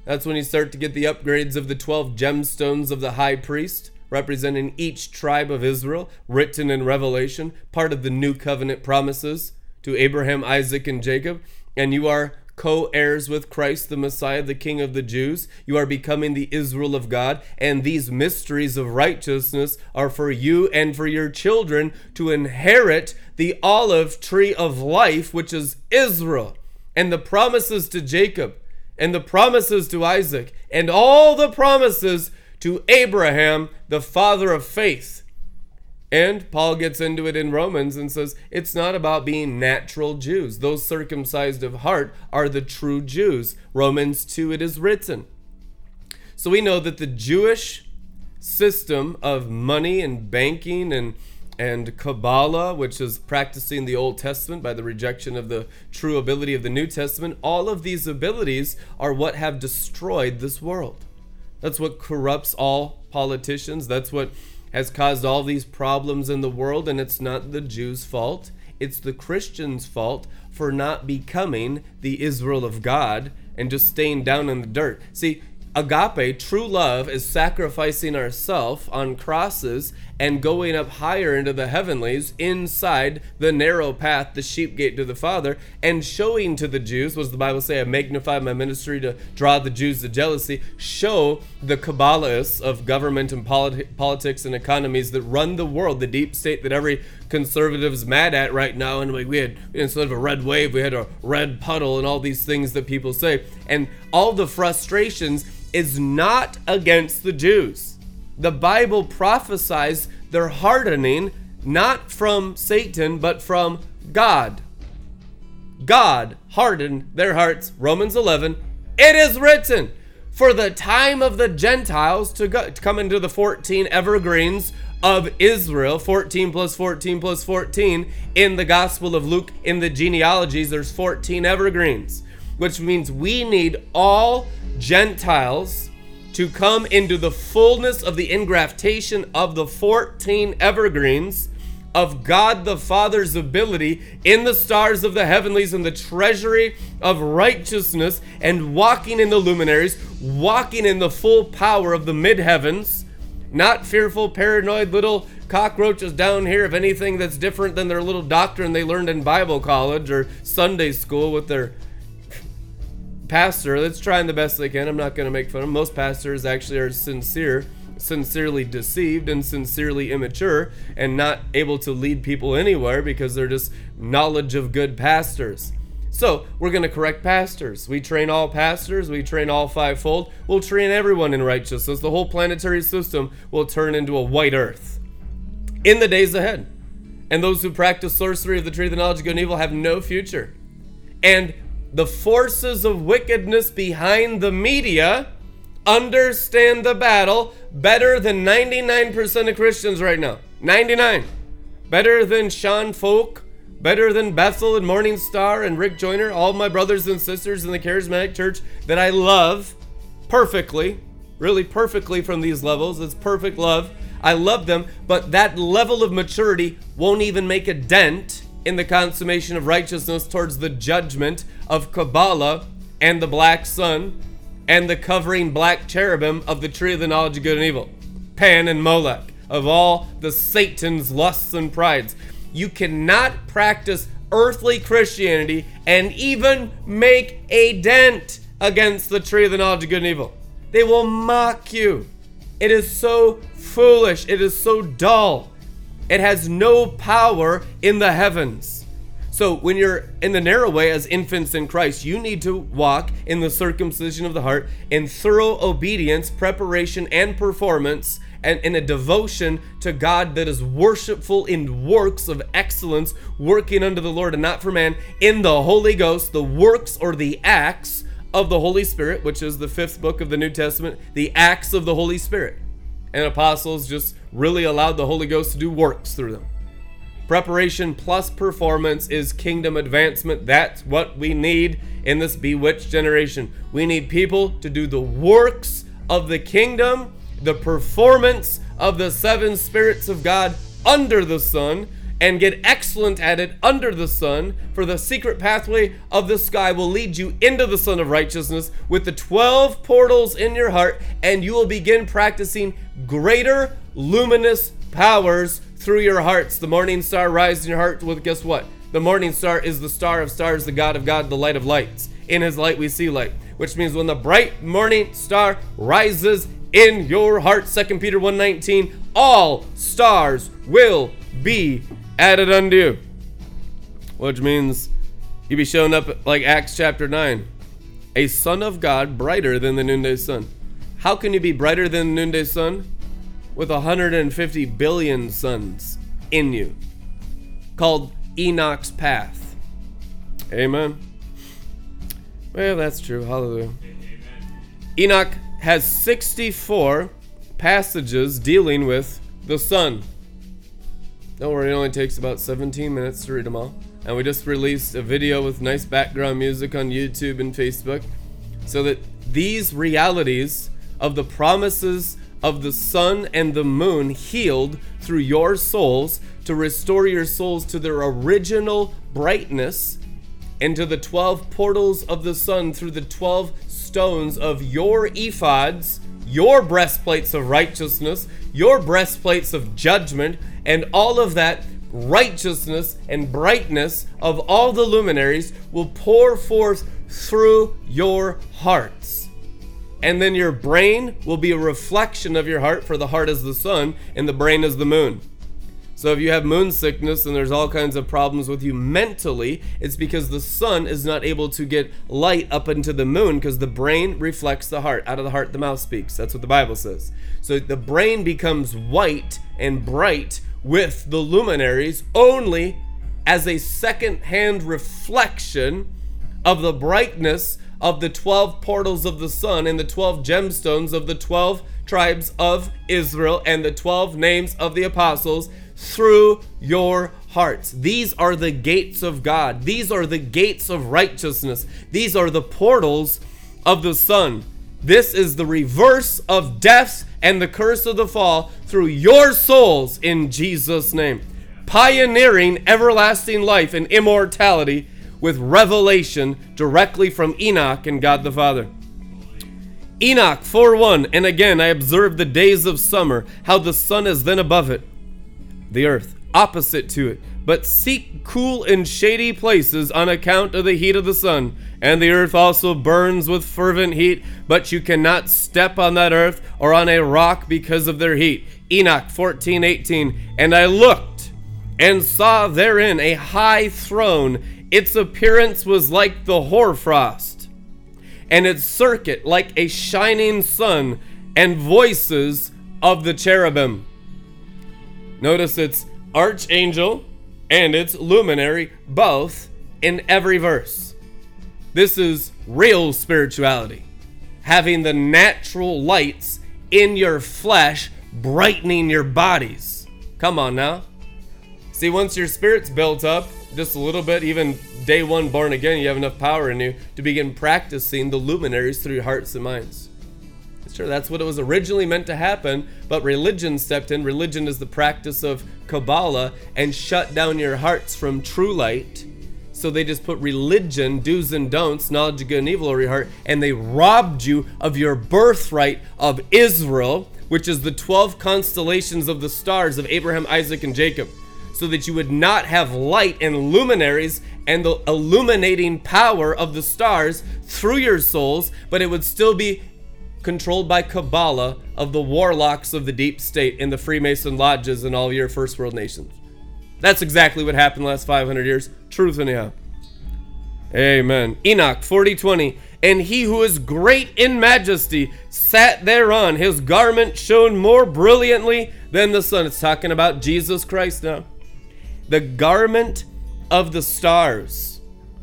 That's when you start to get the upgrades of the 12 gemstones of the high priest, representing each tribe of Israel, written in Revelation, part of the new covenant promises to Abraham, Isaac, and Jacob. And you are co-heirs with Christ, the Messiah, the King of the Jews. You are becoming the Israel of God, and these mysteries of righteousness are for you and for your children to inherit the olive tree of life, which is Israel, and the promises to Jacob, and the promises to Isaac, and all the promises to Abraham, the father of faith. And Paul gets into it in Romans and says, it's not about being natural Jews. Those circumcised of heart are the true Jews. Romans 2, it is written. So we know that the Jewish system of money and banking and Kabbalah, which is practicing the Old Testament by the rejection of the true ability of the New Testament, all of these abilities are what have destroyed this world. That's what corrupts all politicians. That's what has caused all these problems in the world, and it's not the Jews' fault. It's the Christians' fault for not becoming the Israel of God and just staying down in the dirt. See, agape, true love, is sacrificing ourselves on crosses and going up higher into the heavenlies inside the narrow path, the sheep gate to the Father, and showing to the Jews, what does the Bible say? I magnify my ministry to draw the Jews to jealousy. Show the Kabbalists of government and politics and economies that run the world, the deep state that every conservative is mad at right now. And we had instead of a red wave, we had a red puddle and all these things that people say. And all the frustrations is not against the Jews. The Bible prophesies their hardening, not from Satan, but from God. God hardened their hearts. Romans 11, it is written, for the time of the Gentiles to come into the 14 evergreens of Israel, 14 plus 14 plus 14, in the Gospel of Luke, in the genealogies, there's 14 evergreens, which means we need all Gentiles to come into the fullness of the engraftation of the 14 evergreens of God the Father's ability in the stars of the heavenlies and the treasury of righteousness, and walking in the luminaries, walking in the full power of the mid-heavens, not fearful, paranoid little cockroaches down here of anything that's different than their little doctrine they learned in Bible college or Sunday school with their pastor that's trying the best they can. I'm not going to make fun of them. Most pastors actually are sincerely deceived and sincerely immature and not able to lead people anywhere because they're just knowledge of good pastors. So we're going to correct pastors. We train all pastors. We train all fivefold. We'll train everyone in righteousness. The whole planetary system will turn into a white earth in the days ahead. And those who practice sorcery of the tree of the knowledge of good and evil have no future. And the forces of wickedness behind the media understand the battle better than 99% of Christians right now. 99. Better than Sean Folk, better than Bethel and Morning Star and Rick Joyner, all my brothers and sisters in the charismatic church that I love perfectly, really perfectly from these levels. It's perfect love. I love them, but that level of maturity won't even make a dent in the consummation of righteousness towards the judgment of Kabbalah and the black sun and the covering black cherubim of the tree of the knowledge of good and evil, Pan and Molech, of all the Satan's lusts and prides. You cannot practice earthly Christianity and even make a dent against the tree of the knowledge of good and evil. They will mock you. It is so foolish. It is so dull. It has no power in the heavens. So when you're in the narrow way as infants in Christ, you need to walk in the circumcision of the heart in thorough obedience, preparation, and performance, and in a devotion to God that is worshipful in works of excellence, working unto the Lord and not for man, in the Holy Ghost, the works or the acts of the Holy Spirit, which is the fifth book of the New Testament, the acts of the Holy Spirit. And apostles just really allowed the Holy Ghost to do works through them. Preparation plus performance is kingdom advancement. That's what we need in this bewitched generation. We need people to do the works of the kingdom, the performance of the seven spirits of God under the sun, and get excellent at it under the sun, for the secret pathway of the sky will lead you into the sun of righteousness with the 12 portals in your heart, and you will begin practicing greater luminous powers through your hearts. The morning star rises in your heart with, guess what? The morning star is the star of stars, the God of God, the light of lights. In his light we see light, which means when the bright morning star rises in your heart, 2 Peter 1:19, all stars will be added unto you, which means you be showing up like Acts chapter 9, a son of God brighter than the noonday sun. How can you be brighter than the noonday sun? With 150 billion suns in you, called Enoch's path. Amen. Well, that's true. Hallelujah. Amen. Enoch has 64 passages dealing with the sun. Don't worry, it only takes about 17 minutes to read them all. And we just released a video with nice background music on YouTube and Facebook, so that these realities of the promises of the sun and the moon healed through your souls to restore your souls to their original brightness, and to the 12 portals of the sun through the 12 stones of your ephods, your breastplates of righteousness, your breastplates of judgment, and all of that righteousness and brightness of all the luminaries will pour forth through your hearts. And then your brain will be a reflection of your heart, for the heart is the sun and the brain is the moon. So if you have moon sickness and there's all kinds of problems with you mentally, it's because the sun is not able to get light up into the moon, because the brain reflects the heart. Out of the heart the mouth speaks. That's what the Bible says. So the brain becomes white and bright with the luminaries only as a second-hand reflection of the brightness of the 12 portals of the sun and the 12 gemstones of the 12 tribes of Israel and the 12 names of the apostles through your hearts. These are the gates of God. These are the gates of righteousness. These are the portals of the sun. This is the reverse of deaths and the curse of the fall through your souls in Jesus' name. Pioneering everlasting life and immortality with revelation directly from Enoch and God the Father. Enoch 4:1, and again I observed the days of summer, how the sun is then above it, the earth, opposite to it. But seek cool and shady places on account of the heat of the sun. And the earth also burns with fervent heat, but you cannot step on that earth or on a rock because of their heat. Enoch 14:18, and I looked and saw therein a high throne. Its appearance was like the hoarfrost, and its circuit like a shining sun, and voices of the cherubim. Notice it's archangel and its luminary, both in every verse. This is real spirituality. Having the natural lights in your flesh, brightening your bodies. Come on now. See, once your spirit's built up just a little bit, even day one born again, you have enough power in you to begin practicing the luminaries through your hearts and minds. Sure, that's what it was originally meant to happen, but religion stepped in. Religion is the practice of Kabbalah and shut down your hearts from true light. So they just put religion, do's and don'ts, knowledge of good and evil over your heart, and they robbed you of your birthright of Israel, which is the 12 constellations of the stars of Abraham, Isaac, and Jacob, so that you would not have light and luminaries and the illuminating power of the stars through your souls, but it would still be controlled by Kabbalah of the warlocks of the deep state and the Freemason lodges in all your first world nations. That's exactly what happened the last 500 years. Truth anyhow. Amen. Enoch 40:20, and he who is great in majesty sat thereon. His garment shone more brilliantly than the sun. It's talking about Jesus Christ now. The garment of the stars.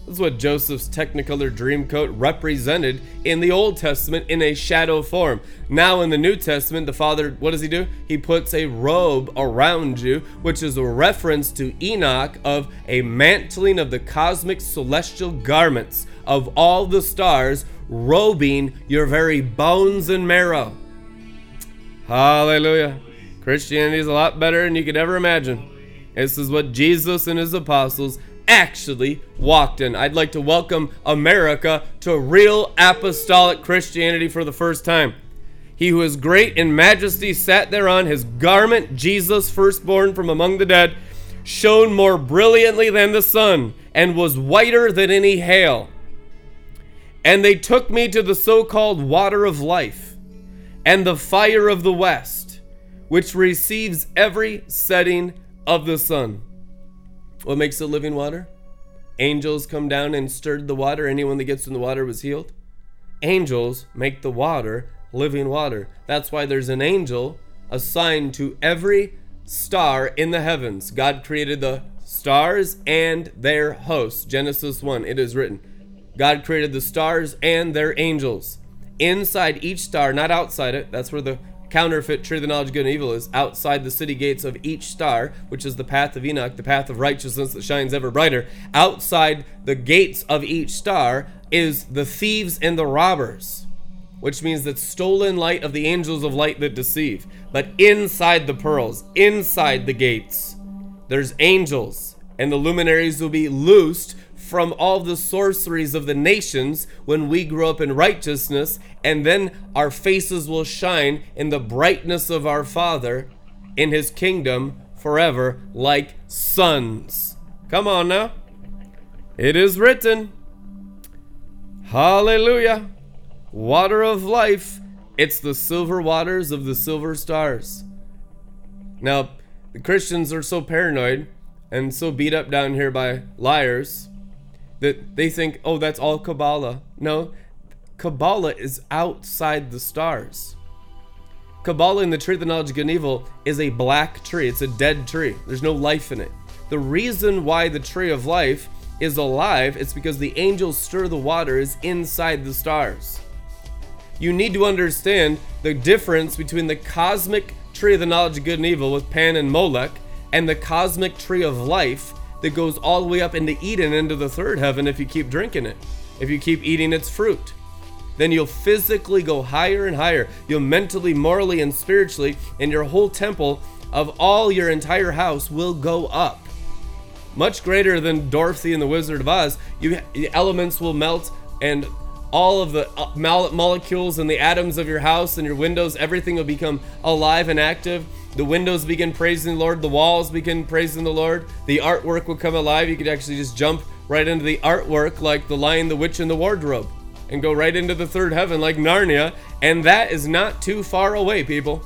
This is what Joseph's Technicolor dream coat represented in the Old Testament in a shadow form. Now in the New Testament, the Father, what does he do? He puts a robe around you, which is a reference to Enoch of a mantling of the cosmic celestial garments of all the stars, robing your very bones and marrow. Hallelujah. Christianity is a lot better than you could ever imagine. This is what Jesus and his apostles actually walked in. I'd like to welcome America to real apostolic Christianity for the first time. He who is great in majesty sat thereon. His garment, Jesus, firstborn from among the dead, shone more brilliantly than the sun and was whiter than any hail. And they took me to the so-called water of life and the fire of the west, which receives every setting of the sun. What makes the living water? Angels come down and stirred the water. Anyone that gets in the water was healed. Angels make the water living water. That's why there's an angel assigned to every star in the heavens. God created the stars and their hosts. Genesis 1, it is written. God created the stars and their angels. Inside each star, not outside it. That's where the counterfeit tree of the knowledge of good and evil is, outside the city gates of each star, which is the path of Enoch, the path of righteousness that shines ever brighter. Outside the gates of each star is the thieves and the robbers, which means that stolen light of the angels of light that deceive. But inside the pearls, inside the gates, there's angels, and the luminaries will be loosed from all the sorceries of the nations when we grow up in righteousness, and then our faces will shine in the brightness of our Father in his kingdom forever like suns. Come on now. It is written. Hallelujah. Water of life. It's the silver waters of the silver stars. Now, the Christians are so paranoid and so beat up down here by liars that they think, oh, that's all Kabbalah. No, Kabbalah is outside the stars. Kabbalah in the tree of the knowledge of good and evil is a black tree. It's a dead tree. There's no life in it. The reason why the tree of life is alive is because the angels stir the waters inside the stars. You need to understand the difference between the cosmic tree of the knowledge of good and evil with Pan and Molech and the cosmic tree of life that goes all the way up into Eden, into the third heaven, if you keep drinking it, if you keep eating its fruit. then you'll physically go higher and higher. You'll mentally, morally, and spiritually, and your whole temple of all your entire house will go up. Much greater than Dorothy and the Wizard of Oz, the elements will melt, and all of the molecules and the atoms of your house and your windows, everything will become alive and active. The windows begin praising the Lord. The walls begin praising the Lord. The artwork will come alive. You could actually just jump right into the artwork like The Lion, the Witch, and the Wardrobe, and go right into the third heaven like Narnia. And that is not too far away, people.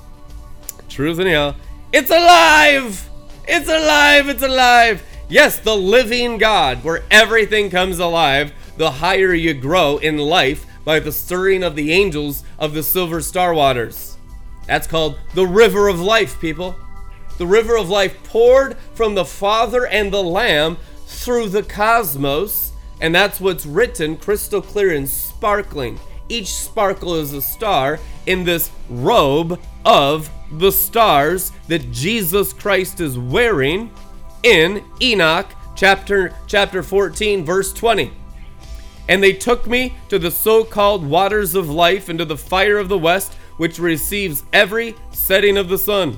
Truth and hell. It's alive! It's alive! It's alive! Yes, the living God, where everything comes alive. The higher you grow in life by the stirring of the angels of the silver star waters. That's called the river of life, people. The river of life poured from the Father and the Lamb through the cosmos, and that's what's written crystal clear and sparkling. Each sparkle is a star in this robe of the stars that Jesus Christ is wearing in Enoch chapter 14, verse 20. And they took me to the so-called waters of life, into the fire of the west, which receives every setting of the sun.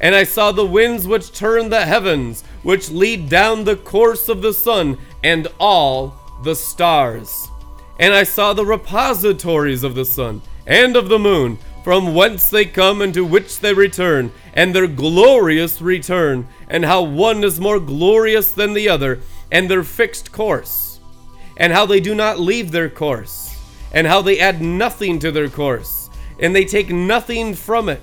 And I saw the winds which turn the heavens, which lead down the course of the sun, and all the stars. And I saw the repositories of the sun and of the moon, from whence they come and to which they return, and their glorious return, and how one is more glorious than the other, and their fixed course, and how they do not leave their course, and how they add nothing to their course, and they take nothing from it,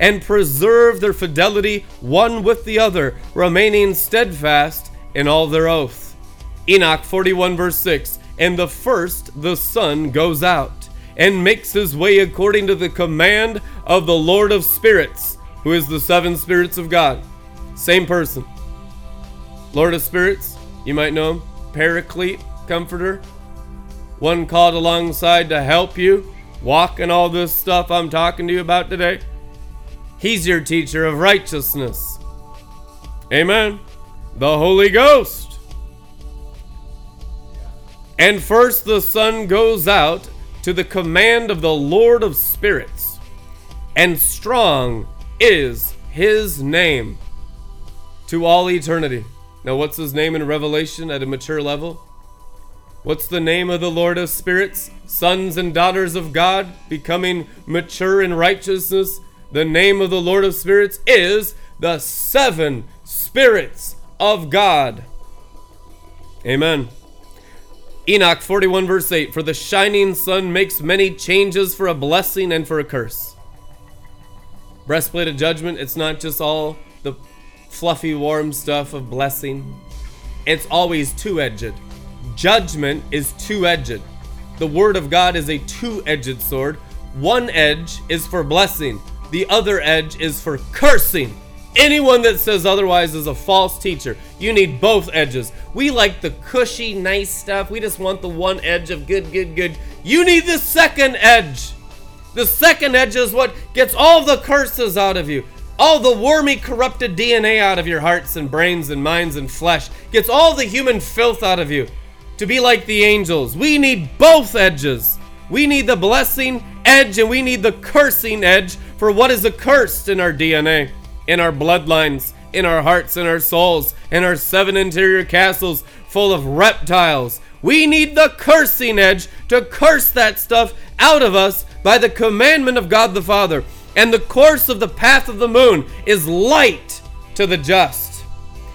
and preserve their fidelity one with the other, remaining steadfast in all their oath. Enoch 41 verse 6, and the first, the sun, goes out, and makes his way according to the command of the Lord of Spirits, who is the seven spirits of God. Same person. Lord of Spirits, you might know him, Paraclete, Comforter, one called alongside to help you walk in all this stuff I'm talking to you about today. He's your teacher of righteousness. Amen. The Holy Ghost. And first the sun goes out to the command of the Lord of Spirits, and strong is his name to all eternity. Now, what's his name in Revelation at a mature level? What's the name of the Lord of Spirits? Sons and daughters of God, becoming mature in righteousness. The name of the Lord of Spirits is the seven spirits of God. Amen. Enoch 41 verse 8, for the shining sun makes many changes for a blessing and for a curse. Breastplate of judgment, it's not just all the fluffy, warm stuff of blessing. It's always two-edged. Judgment is two-edged. The word of God is a two-edged sword. One edge is for blessing. The other edge is for cursing. Anyone that says otherwise is a false teacher. You need both edges. We like the cushy, nice stuff. We just want the one edge of good, good, good. You need the second edge. The second edge is what gets all the curses out of you. All the wormy, corrupted DNA out of your hearts and brains and minds and flesh. Gets all the human filth out of you. To be like the angels. We need both edges. We need the blessing edge and we need the cursing edge for what is accursed in our DNA, in our bloodlines, in our hearts, in our souls, in our seven interior castles full of reptiles. We need the cursing edge to curse that stuff out of us by the commandment of God the Father. And the course of the path of the moon is light to the just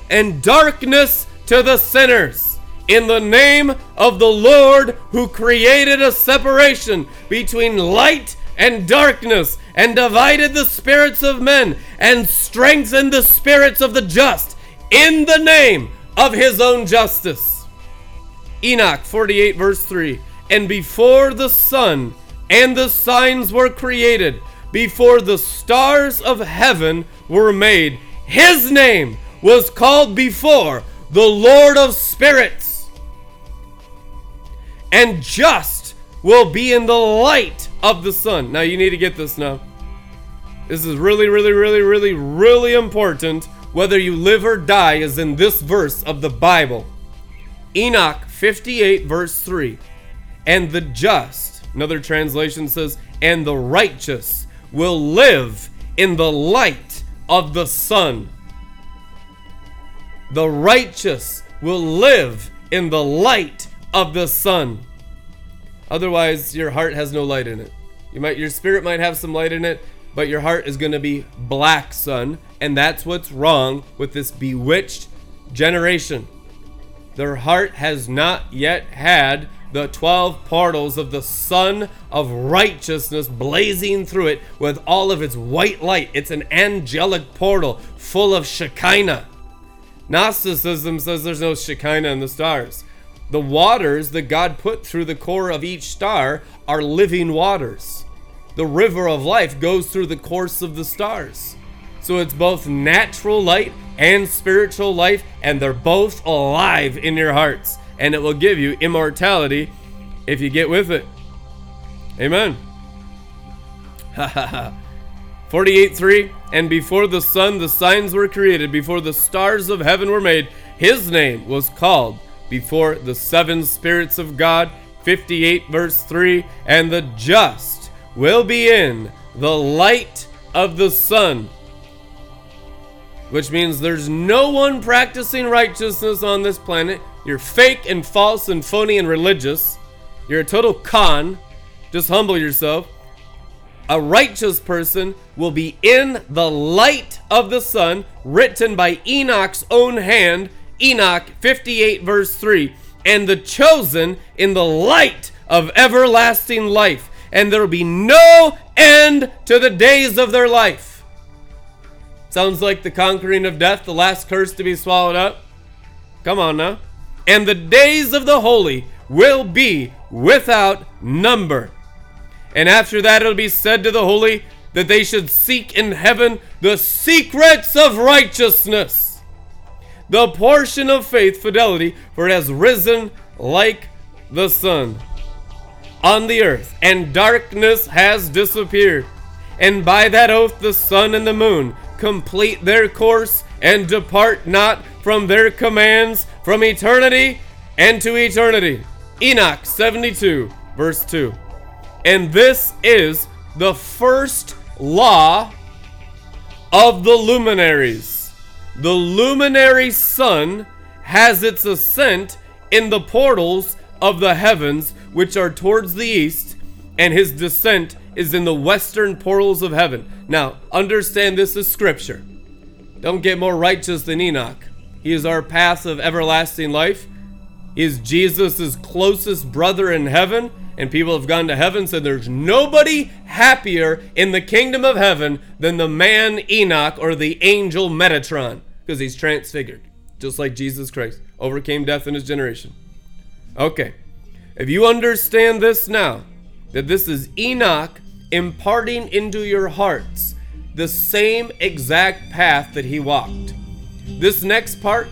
and darkness to the sinners, in the name of the Lord who created a separation between light and darkness, and divided the spirits of men and strengthened the spirits of the just in the name of his own justice. Enoch 48 verse 3, and before the sun and the signs were created, before the stars of heaven were made, his name was called before, the Lord of Spirits. And just will be in the light of the sun. Now you need to get this now. This is really, really, really, really, really important. Whether you live or die is in this verse of the Bible. Enoch 58 verse 3. and the just, another translation says, and the righteous will live in the light of the sun. The righteous will live in the light of the sun. Otherwise, your heart has no light in it. Your spirit might have some light in it, but your heart is going to be black, son. And that's what's wrong with this bewitched generation. Their heart has not yet had the 12 portals of the sun of righteousness blazing through it with all of its white light. It's an angelic portal full of Shekinah. Gnosticism says there's no Shekinah in the stars. The waters that God put through the core of each star are living waters. The river of life goes through the course of the stars. So it's both natural light and spiritual life, and they're both alive in your hearts. And it will give you immortality if you get with it. Amen. 48:3, and before the sun, the signs were created. Before the stars of heaven were made, his name was called before the seven spirits of God. 58:3, and the just will be in the light of the sun, which means there's no one practicing righteousness on this planet. You're fake and false and phony and religious. You're a total con. Just humble yourself. A righteous person will be in the light of the sun, written by Enoch's own hand. Enoch 58:3, and the chosen in the light of everlasting life, and there will be no end to the days of their life. Sounds like the conquering of death, the last curse to be swallowed up. Come on now. And the days of the holy will be without number. And after that, it'll be said to the holy that they should seek in heaven the secrets of righteousness, the portion of faith, fidelity, for it has risen like the sun on the earth, and darkness has disappeared. And by that oath, the sun and the moon complete their course and depart not from their commands from eternity and to eternity. Enoch 72:2. And this is the first law of the luminaries. The luminary sun has its ascent in the portals of the heavens, which are towards the east, and his descent is in the western portals of heaven. Now, understand this is scripture. Don't get more righteous than Enoch. He is our path of everlasting life. He is Jesus' closest brother in heaven, and people have gone to heaven and said there's nobody happier in the kingdom of heaven than the man Enoch or the angel Metatron, because he's transfigured, just like Jesus Christ overcame death in his generation. Okay, if you understand this now, that this is Enoch imparting into your hearts the same exact path that he walked. This next part,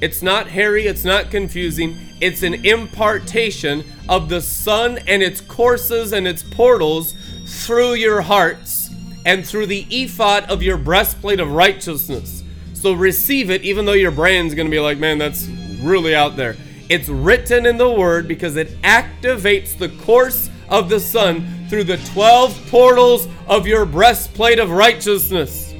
it's not hairy, it's not confusing. It's an impartation of the sun and its courses and its portals through your hearts and through the ephod of your breastplate of righteousness. So receive it, even though your brain's going to be like, man, that's really out there. It's written in the word because it activates the course of the sun through the 12 portals of your breastplate of righteousness.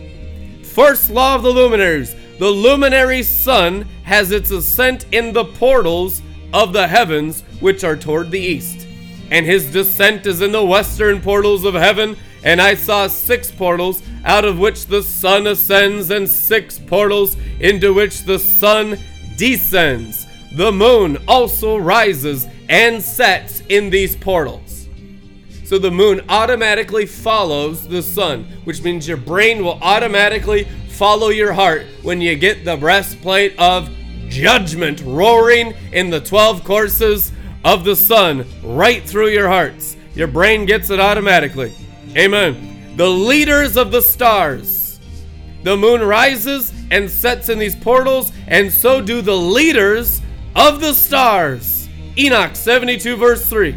First law of the luminaries. The luminary sun has its ascent in the portals of the heavens, which are toward the east, and his descent is in the western portals of heaven. And I saw 6 portals out of which the sun ascends, and 6 portals into which the sun descends. The moon also rises and sets in these portals. So the moon automatically follows the sun, which means your brain will automatically follow your heart when you get the breastplate of judgment roaring in the 12 courses of the sun right through your hearts. Your brain gets it automatically. Amen. The leaders of the stars. The moon rises and sets in these portals, and so do the leaders of the stars. Enoch 72:3.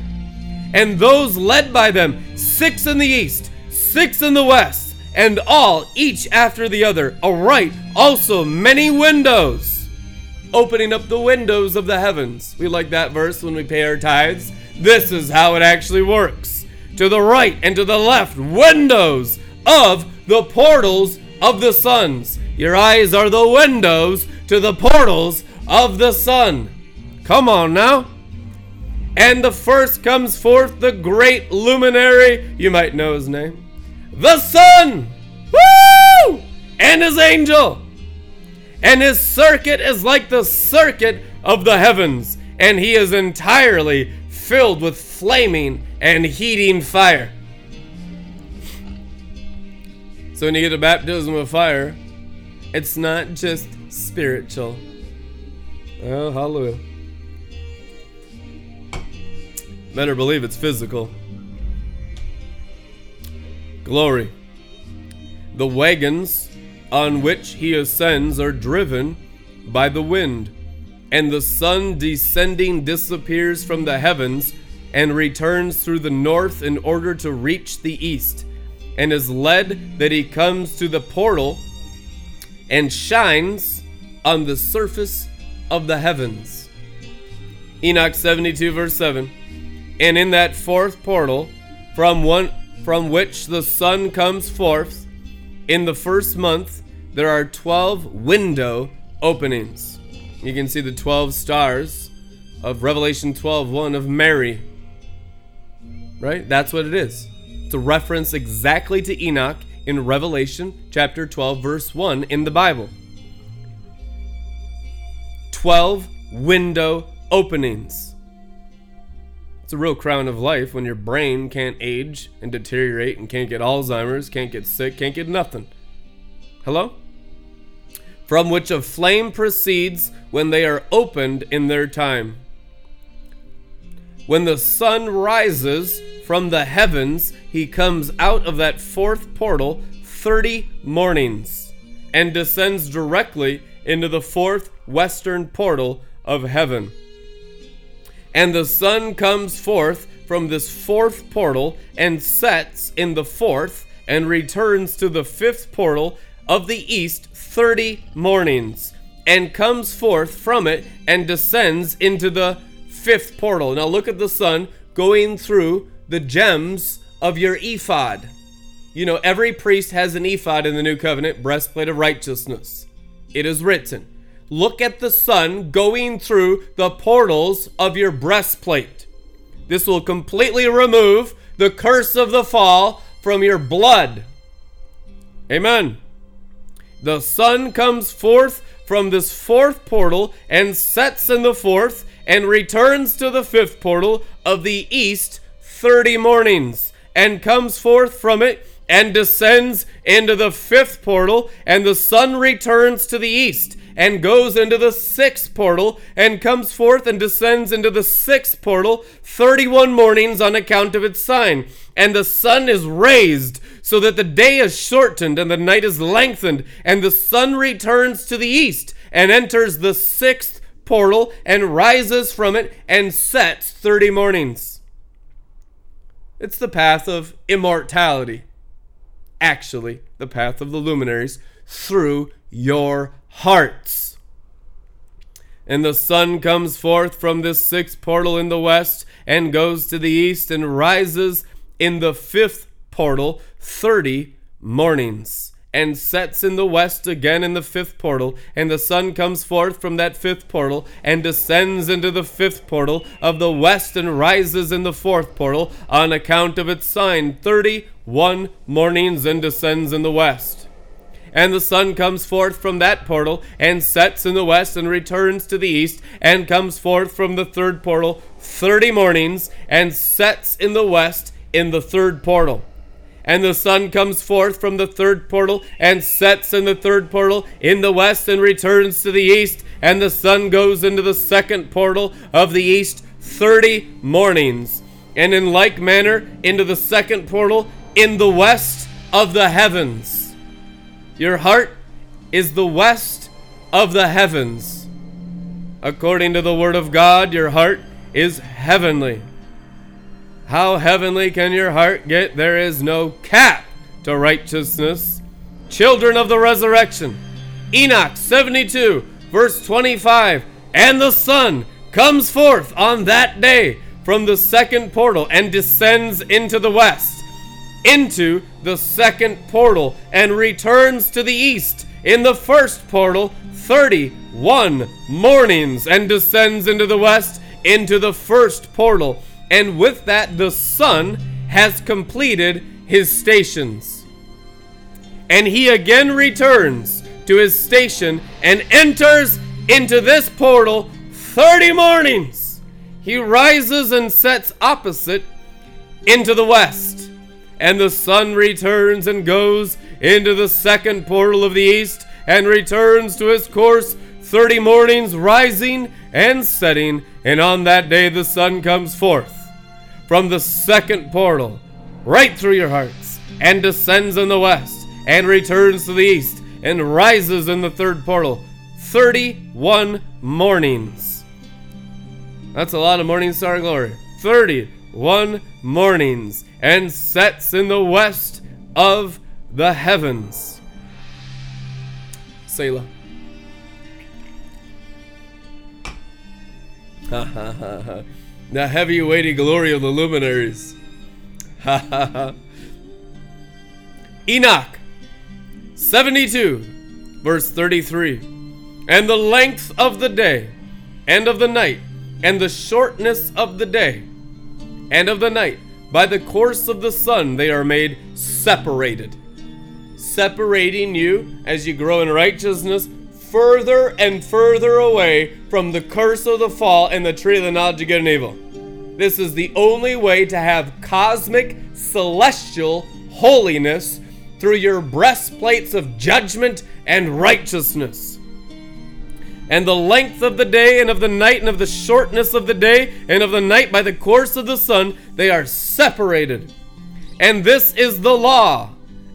And those led by them, 6 in the east, 6 in the west, and all each after the other. Aright also many windows opening up the windows of the heavens. We like that verse when we pay our tithes. This is how it actually works. To the right and to the left, windows of the portals of the suns. Your eyes are the windows to the portals of the sun. Come on now. And the first comes forth the great luminary. You might know his name. The sun. Woo! And his angel. And his circuit is like the circuit of the heavens. And he is entirely filled with flaming and heating fire. So when you get a baptism of fire, it's not just spiritual. Oh, hallelujah. Better believe it's physical. Glory. The wagons on which he ascends are driven by the wind, and the sun descending disappears from the heavens and returns through the north in order to reach the east, and is led that he comes to the portal and shines on the surface of the heavens. Enoch 72 verse 7. And in that fourth portal, from which the sun comes forth, in the first month, there are 12 window openings. You can see the 12 stars of Revelation 12:1 of Mary. Right? That's what it is. It's a reference exactly to Enoch in Revelation chapter 12 verse 1 in the Bible. 12 window openings. It's a real crown of life when your brain can't age and deteriorate and can't get Alzheimer's, can't get sick, can't get nothing. Hello? From which a flame proceeds when they are opened in their time. When the sun rises from the heavens, he comes out of that fourth portal 30 mornings and descends directly into the fourth western portal of heaven. And the sun comes forth from this fourth portal and sets in the fourth and returns to the fifth portal of the east 30 mornings and comes forth from it and descends into the fifth portal. Now look at the sun going through the gems of your ephod. You know, every priest has an ephod in the New Covenant, breastplate of righteousness. It is written. Look at the sun going through the portals of your breastplate. This will completely remove the curse of the fall from your blood. Amen. The sun comes forth from this fourth portal and sets in the fourth and returns to the fifth portal of the east 30 mornings and comes forth from it and descends into the fifth portal, and the sun returns to the east and goes into the sixth portal and comes forth and descends into the sixth portal 31 mornings on account of its sign. And the sun is raised so that the day is shortened and the night is lengthened, and the sun returns to the east and enters the sixth portal and rises from it and sets 30 mornings. It's the path of immortality. Actually, the path of the luminaries through your hearts. And the sun comes forth from this sixth portal in the west and goes to the east and rises in the fifth portal 30 mornings and sets in the west again in the fifth portal, and the sun comes forth from that fifth portal and descends into the fifth portal of the west and rises in the fourth portal on account of its sign 31 mornings and descends in the west. And the sun comes forth from that portal and sets in the west and returns to the east and comes forth from the third portal 30 mornings and sets in the west in the third portal. And the sun comes forth from the third portal and sets in the third portal in the west and returns to the east, and the sun goes into the second portal of the east 30 mornings, and in like manner into the second portal in the west of the heavens. Your heart is the west of the heavens. According to the word of God, your heart is heavenly. How heavenly can your heart get? There is no cap to righteousness. Children of the resurrection. Enoch 72 verse 25, "And the sun comes forth on that day from the second portal and descends into the west, into the second portal, and returns to the east in the first portal 31 mornings, and descends into the west into the first portal, and with that the sun has completed his stations. And he again returns to his station and enters into this portal 30 mornings. He rises and sets opposite into the west. And the sun returns and goes into the second portal of the east, and returns to his course 30 mornings, rising and setting. And on that day the sun comes forth from the second portal, right through your hearts, and descends in the west, and returns to the east, and rises in the third portal 31 mornings." That's a lot of morning star glory. 31 mornings, "and sets in the west of the heavens." Selah. Ha ha ha ha. The heavy weighty glory of the luminaries. Ha ha ha. Enoch 72 verse 33. "And the length of the day and of the night, and the shortness of the day and of the night, by the course of the sun they are made separated," separating you as you grow in righteousness further and further away from the curse of the fall and the tree of the knowledge of good and evil. This is the only way to have cosmic, celestial holiness through your breastplates of judgment and righteousness. "And the length of the day and of the night, and of the shortness of the day and of the night, by the course of the sun they are separated. And this is the law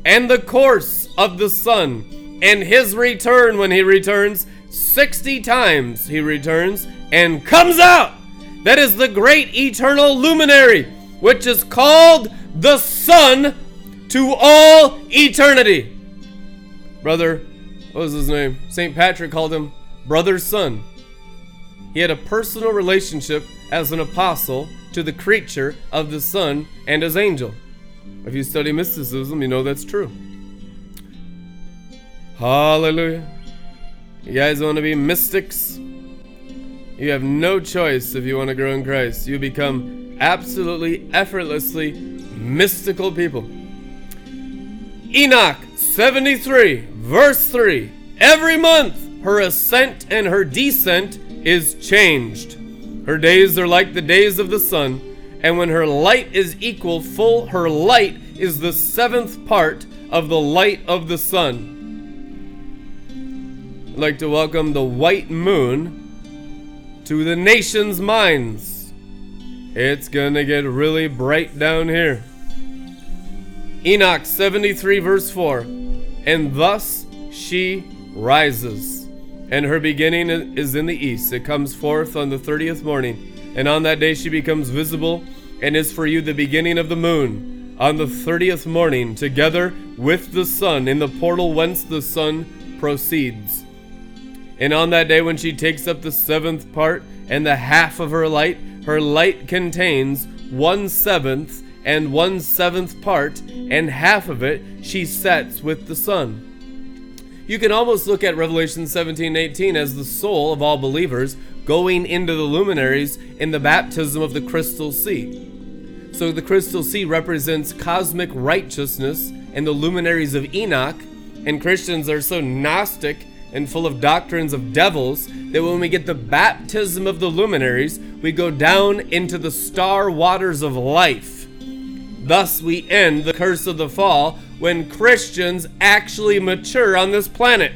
and the course of the sun, and his return when he returns. 60 times he returns and comes out. That is the great eternal luminary, which is called the sun to all eternity." Brother, what was his name? St. Patrick called him Brother Sun. He had a personal relationship as an apostle to the creature of the sun and his angel. If you study mysticism, you know that's true. Hallelujah. You guys want to be mystics? You have no choice if you want to grow in Christ. You become absolutely, effortlessly mystical people. Enoch 73 verse 3. "Every month her ascent and her descent is changed. Her days are like the days of the sun, and when her light is equal full, her light is the seventh part of the light of the sun." I'd like to welcome the white moon to the nation's minds. It's gonna get really bright down here. Enoch 73 verse 4. "And thus she rises, and her beginning is in the east. It comes forth on the 30th morning, and on that day she becomes visible, and is for you the beginning of the moon on the 30th morning, together with the sun in the portal whence the sun proceeds. And on that day when she takes up the seventh part and the half of her light contains 1/7 and 1/7 part, and half of it she sets with the sun." You can almost look at Revelation 17:18 as the soul of all believers going into the luminaries in the baptism of the crystal sea. So the crystal sea represents cosmic righteousness and the luminaries of Enoch, and Christians are so Gnostic and full of doctrines of devils that when we get the baptism of the luminaries, we go down into the star waters of life. Thus we end the curse of the fall when Christians actually mature on this planet.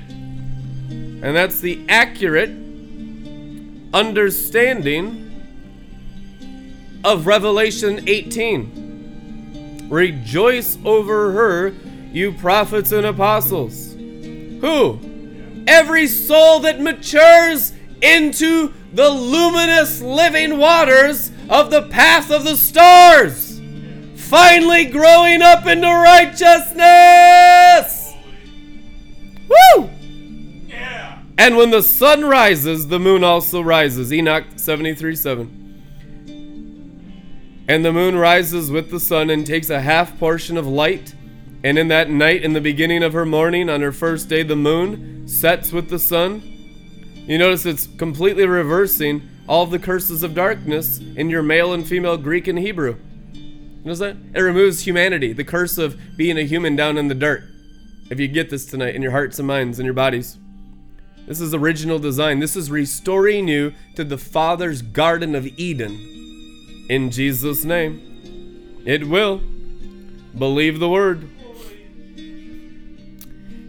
And that's the accurate understanding of Revelation 18. "Rejoice over her, you prophets and apostles." Who? Every soul that matures into the luminous living waters of the path of the stars. Finally growing up into righteousness! Woo! Yeah. And when the sun rises, the moon also rises. Enoch 73:7. And the moon rises with the sun and takes a half portion of light. And in that night, in the beginning of her morning, on her first day, the moon sets with the sun. You notice it's completely reversing all of the curses of darkness in your male and female Greek and Hebrew. Notice that? It removes humanity, the curse of being a human down in the dirt. If you get this tonight, in your hearts and minds and your bodies. This is original design. This is restoring you to the Father's Garden of Eden. In Jesus' name. It will. Believe the word.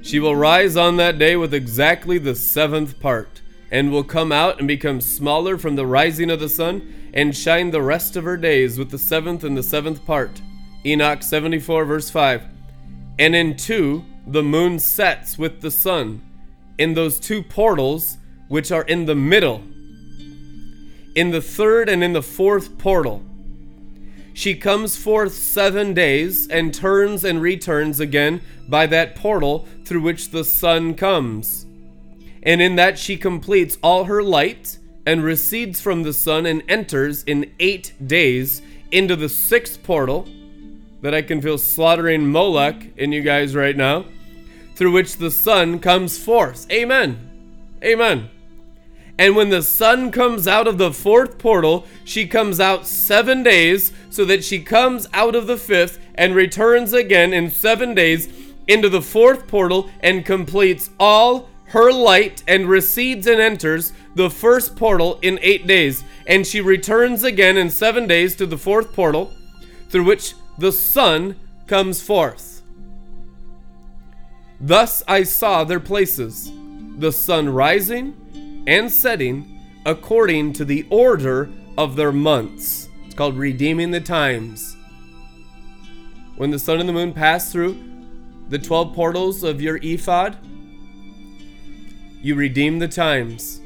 She will rise on that day with exactly the seventh part, and will come out and become smaller from the rising of the sun, and shine the rest of her days with the seventh and the seventh part. Enoch 74:5. And in two, the moon sets with the sun, in those two portals which are in the middle. In the third and in the fourth portal, she comes forth 7 days and turns and returns again by that portal through which the sun comes. And in that she completes all her light and recedes from the sun and enters in 8 days into the sixth portal that I can feel slaughtering Moloch in you guys right now, through which the sun comes forth. Amen. Amen. And when the sun comes out of the fourth portal, she comes out 7 days, so that she comes out of the fifth and returns again in 7 days into the fourth portal and completes all her light and recedes and enters the first portal in 8 days. And she returns again in 7 days to the fourth portal through which the sun comes forth. Thus I saw their places, the sun rising and setting according to the order of their months. It's called redeeming the times. When the sun and the moon pass through the 12 portals of your ephod, you redeem the times.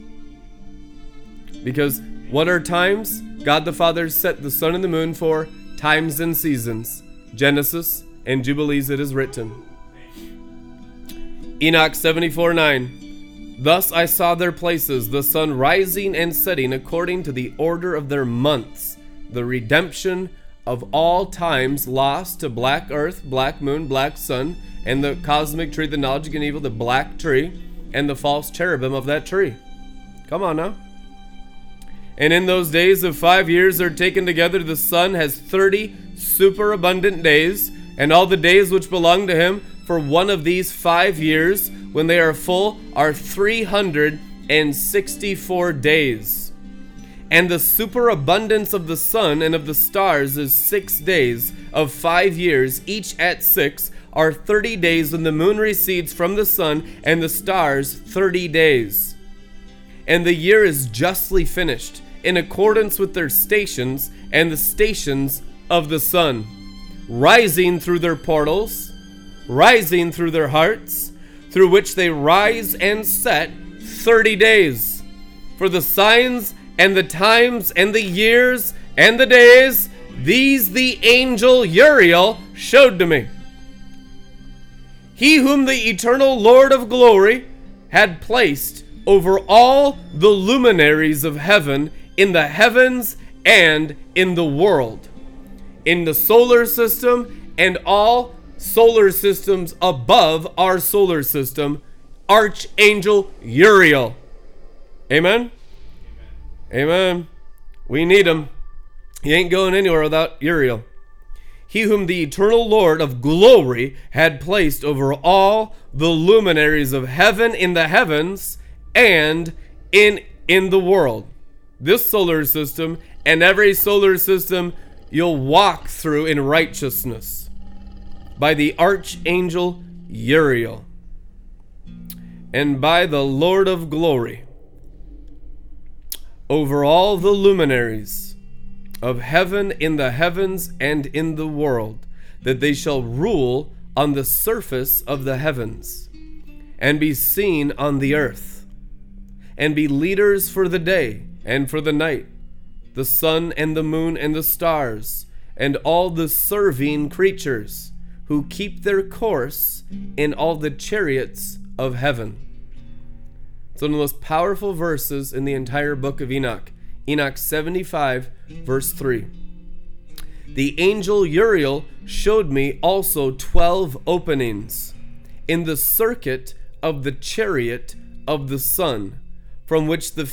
Because what are times? God the Father set the sun and the moon for times and seasons. Genesis and Jubilees it is written. Enoch 74:9. Thus I saw their places, the sun rising and setting according to the order of their months, the redemption of all times lost to black earth, black moon, black sun, and the cosmic tree, the knowledge of good and evil, the black tree, and the false cherubim of that tree. Come on now. And in those days of 5 years are taken together, the sun has 30 superabundant days, and all the days which belong to him for one of these 5 years, when they are full, are 364 days. And the superabundance of the sun and of the stars is 6 days of 5 years, each at 6, are 30 days when the moon recedes from the sun, and the stars 30 days. And the year is justly finished, in accordance with their stations and the stations of the sun, rising through their portals, rising through their hearts, through which they rise and set 30 days. For the signs and the times and the years and the days, these the angel Uriel showed to me. He whom the eternal Lord of glory had placed over all the luminaries of heaven, in the heavens and in the world, in the solar system and all solar systems above our solar system, Archangel Uriel. Amen? Amen. Amen. We need him. He ain't going anywhere without Uriel. He whom the eternal Lord of glory had placed over all the luminaries of heaven, in the heavens and in the world. This solar system and every solar system you'll walk through in righteousness, by the Archangel Uriel, and by the Lord of glory, over all the luminaries of heaven, in the heavens and in the world, that they shall rule on the surface of the heavens, and be seen on the earth, and be leaders for the day and for the night, the sun and the moon and the stars, and all the serving creatures, who keep their course in all the chariots of heaven. It's one of the most powerful verses in the entire book of Enoch. Enoch 75, verse 3. The angel Uriel showed me also 12 openings in the circuit of the chariot of the sun, from which the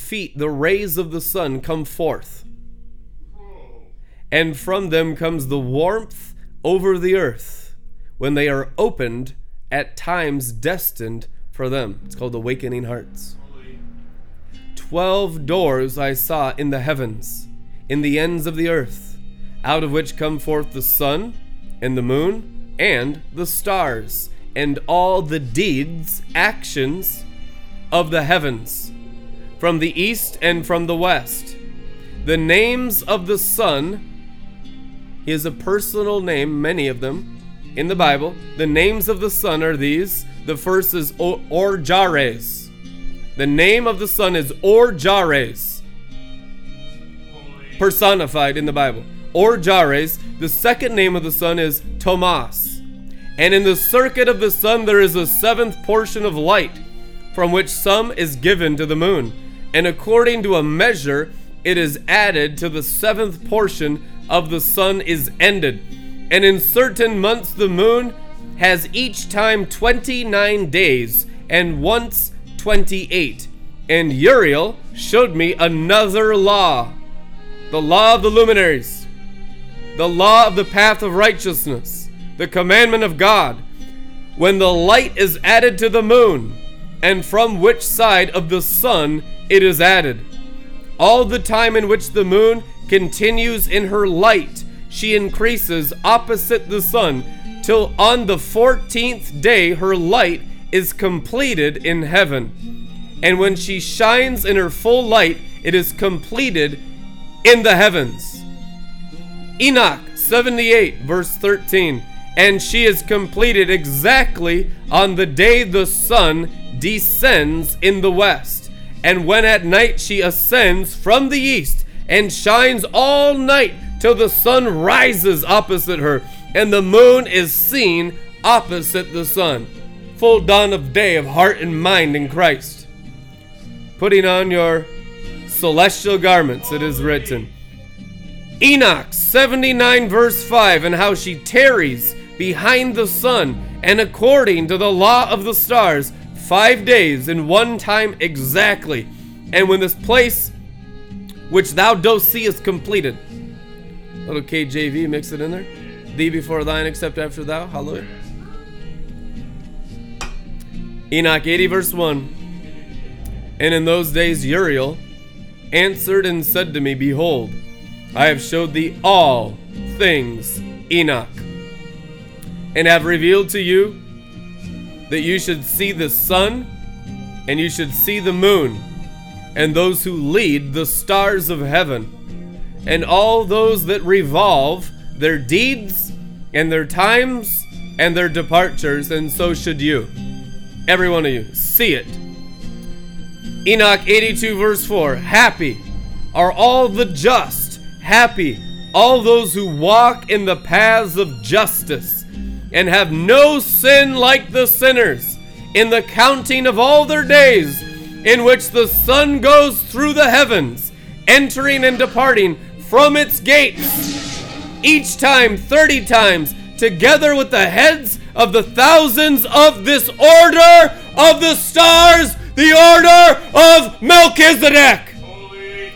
rays of the sun come forth. And from them comes the warmth over the earth when they are opened at times destined for them. It's called Awakening Hearts. 12 doors I saw in the heavens, in the ends of the earth, out of which come forth the sun and the moon and the stars and all the deeds, actions of the heavens, from the east and from the west. The names of the sun. He has a personal name, many of them, in the Bible. The names of the sun are these. The first is Orjares. The name of the sun is Orjares, personified in the Bible. Orjares. The second name of the sun is Tomas. And in the circuit of the sun there is a seventh portion of light, from which some is given to the moon. And according to a measure, it is added to the seventh portion of the sun is ended. And in certain months the moon has each time 29 days, and once 28. And Uriel showed me another law, the law of the luminaries, the law of the path of righteousness, the commandment of God, when the light is added to the moon, and from which side of the sun it is added. All the time in which the moon continues in her light, she increases opposite the sun, till on the 14th day her light is completed in heaven. And when she shines in her full light, it is completed in the heavens. Enoch 78, verse 13. And she is completed exactly on the day the sun descends in the west, and when at night she ascends from the east, and shines all night till the sun rises opposite her, and the moon is seen opposite the sun. Full dawn of day of heart and mind in Christ. Putting on your celestial garments, it is written. Enoch 79 verse 5, and how she tarries behind the sun, and according to the law of the stars, 5 days in one time exactly. And when this place which thou dost see is completed. Little KJV, mix it in there. Thee before thine, except after thou. Hallelujah. Enoch 80 verse 1. And in those days Uriel answered and said to me, Behold, I have showed thee all things, Enoch, and have revealed to you that you should see the sun, and you should see the moon, and those who lead the stars of heaven, and all those that revolve their deeds, and their times, and their departures, and so should you. Every one of you, see it. Enoch 82 verse 4, Happy are all the just, happy all those who walk in the paths of justice, and have no sin like the sinners, in the counting of all their days, in which the sun goes through the heavens, entering and departing from its gates, each time 30 times, together with the heads of the thousands of this order of the stars, the order of Melchizedek. Holy.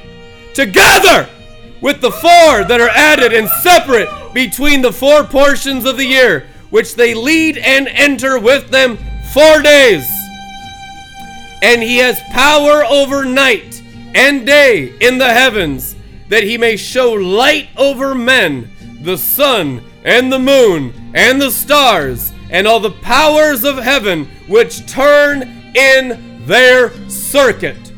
Together with the four that are added and separate between the four portions of the year, which they lead and enter with them 4 days. And he has power over night and day in the heavens, that he may show light over men, the sun and the moon and the stars and all the powers of heaven, which turn in their circuit.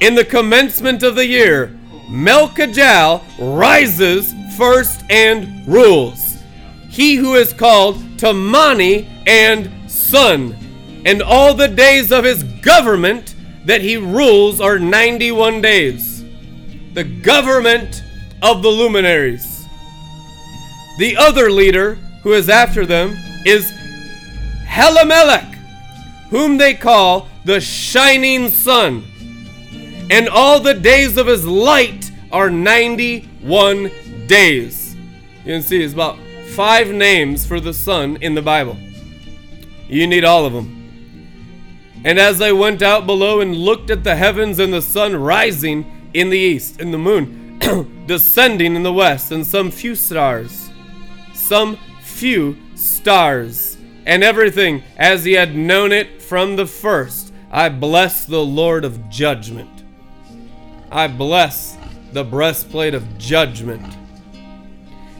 In the commencement of the year, Melchijal rises first and rules. He who is called Tamani and Sun. And all the days of his government that he rules are 91 days. The government of the luminaries. The other leader who is after them is Helamelech, whom they call the shining sun. And all the days of his light are 91 days. You can see it's about 5 names for the sun in the Bible. You need all of them. And as I went out below and looked at the heavens and the sun rising in the east and the moon descending in the west and some few stars and everything as he had known it from the first, I bless the Lord of judgment. I bless the breastplate of judgment.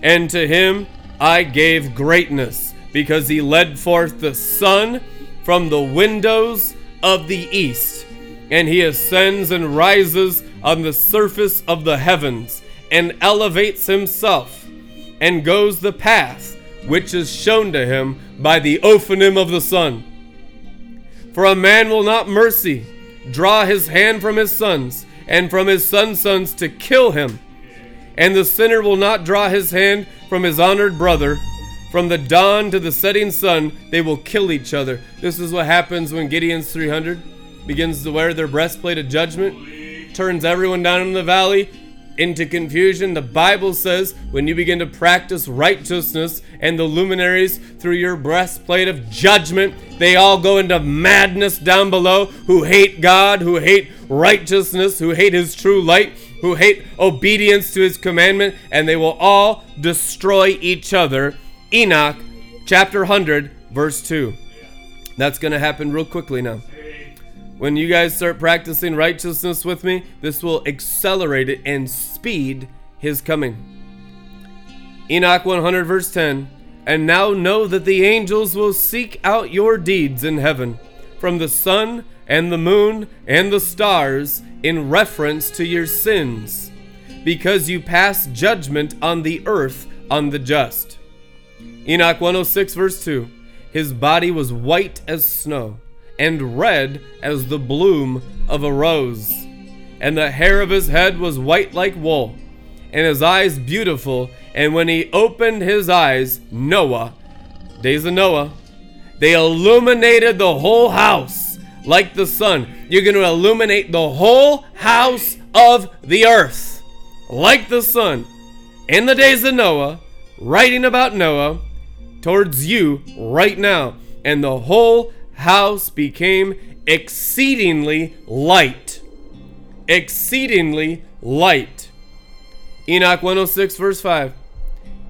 And to him I gave greatness, because he led forth the sun from the windows of the east, and he ascends and rises on the surface of the heavens, and elevates himself, and goes the path which is shown to him by the Ophanim of the sun. For a man will not mercy draw his hand from his sons, and from his son's sons to kill him. And the sinner will not draw his hand from his honored brother. From the dawn to the setting sun, they will kill each other. This is what happens when Gideon's 300 begins to wear their breastplate of judgment, turns everyone down in the valley into confusion. The Bible says when you begin to practice righteousness and the luminaries through your breastplate of judgment, they all go into madness down below, who hate God, who hate righteousness, who hate his true light, who hate obedience to his commandment, and they will all destroy each other. Enoch chapter 100 verse 2. That's going to happen real quickly now. When you guys start practicing righteousness with me, this will accelerate it and speed his coming. Enoch 100 verse 10. And now know that the angels will seek out your deeds in heaven, from the sun and the moon and the stars, in reference to your sins, because you pass judgment on the earth on the just. Enoch 106 verse 2. His body was white as snow, and red as the bloom of a rose. And the hair of his head was white like wool, and his eyes beautiful. And when he opened his eyes, days of Noah, they illuminated the whole house like the sun. You're going to illuminate the whole house of the earth like the sun in the days of Noah, writing about Noah towards you right now. And the whole house became exceedingly light. Enoch 106 verse 5.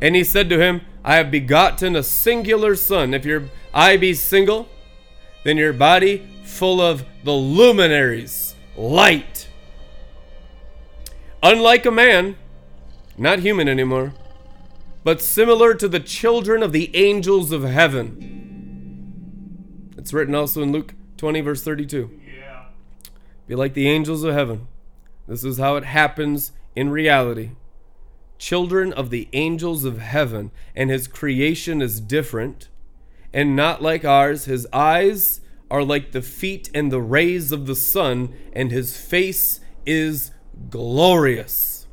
And he said to him, I have begotten a singular son. If your eye be single, then your body full of the luminaries, light. Unlike a man, not human anymore, but similar to the children of the angels of heaven. It's written also in Luke 20 verse 32. Yeah. Be like the angels of heaven. This is how it happens in reality. Children of the angels of heaven. And his creation is different and not like ours. His eyes are like the feet and the rays of the sun, and his face is glorious.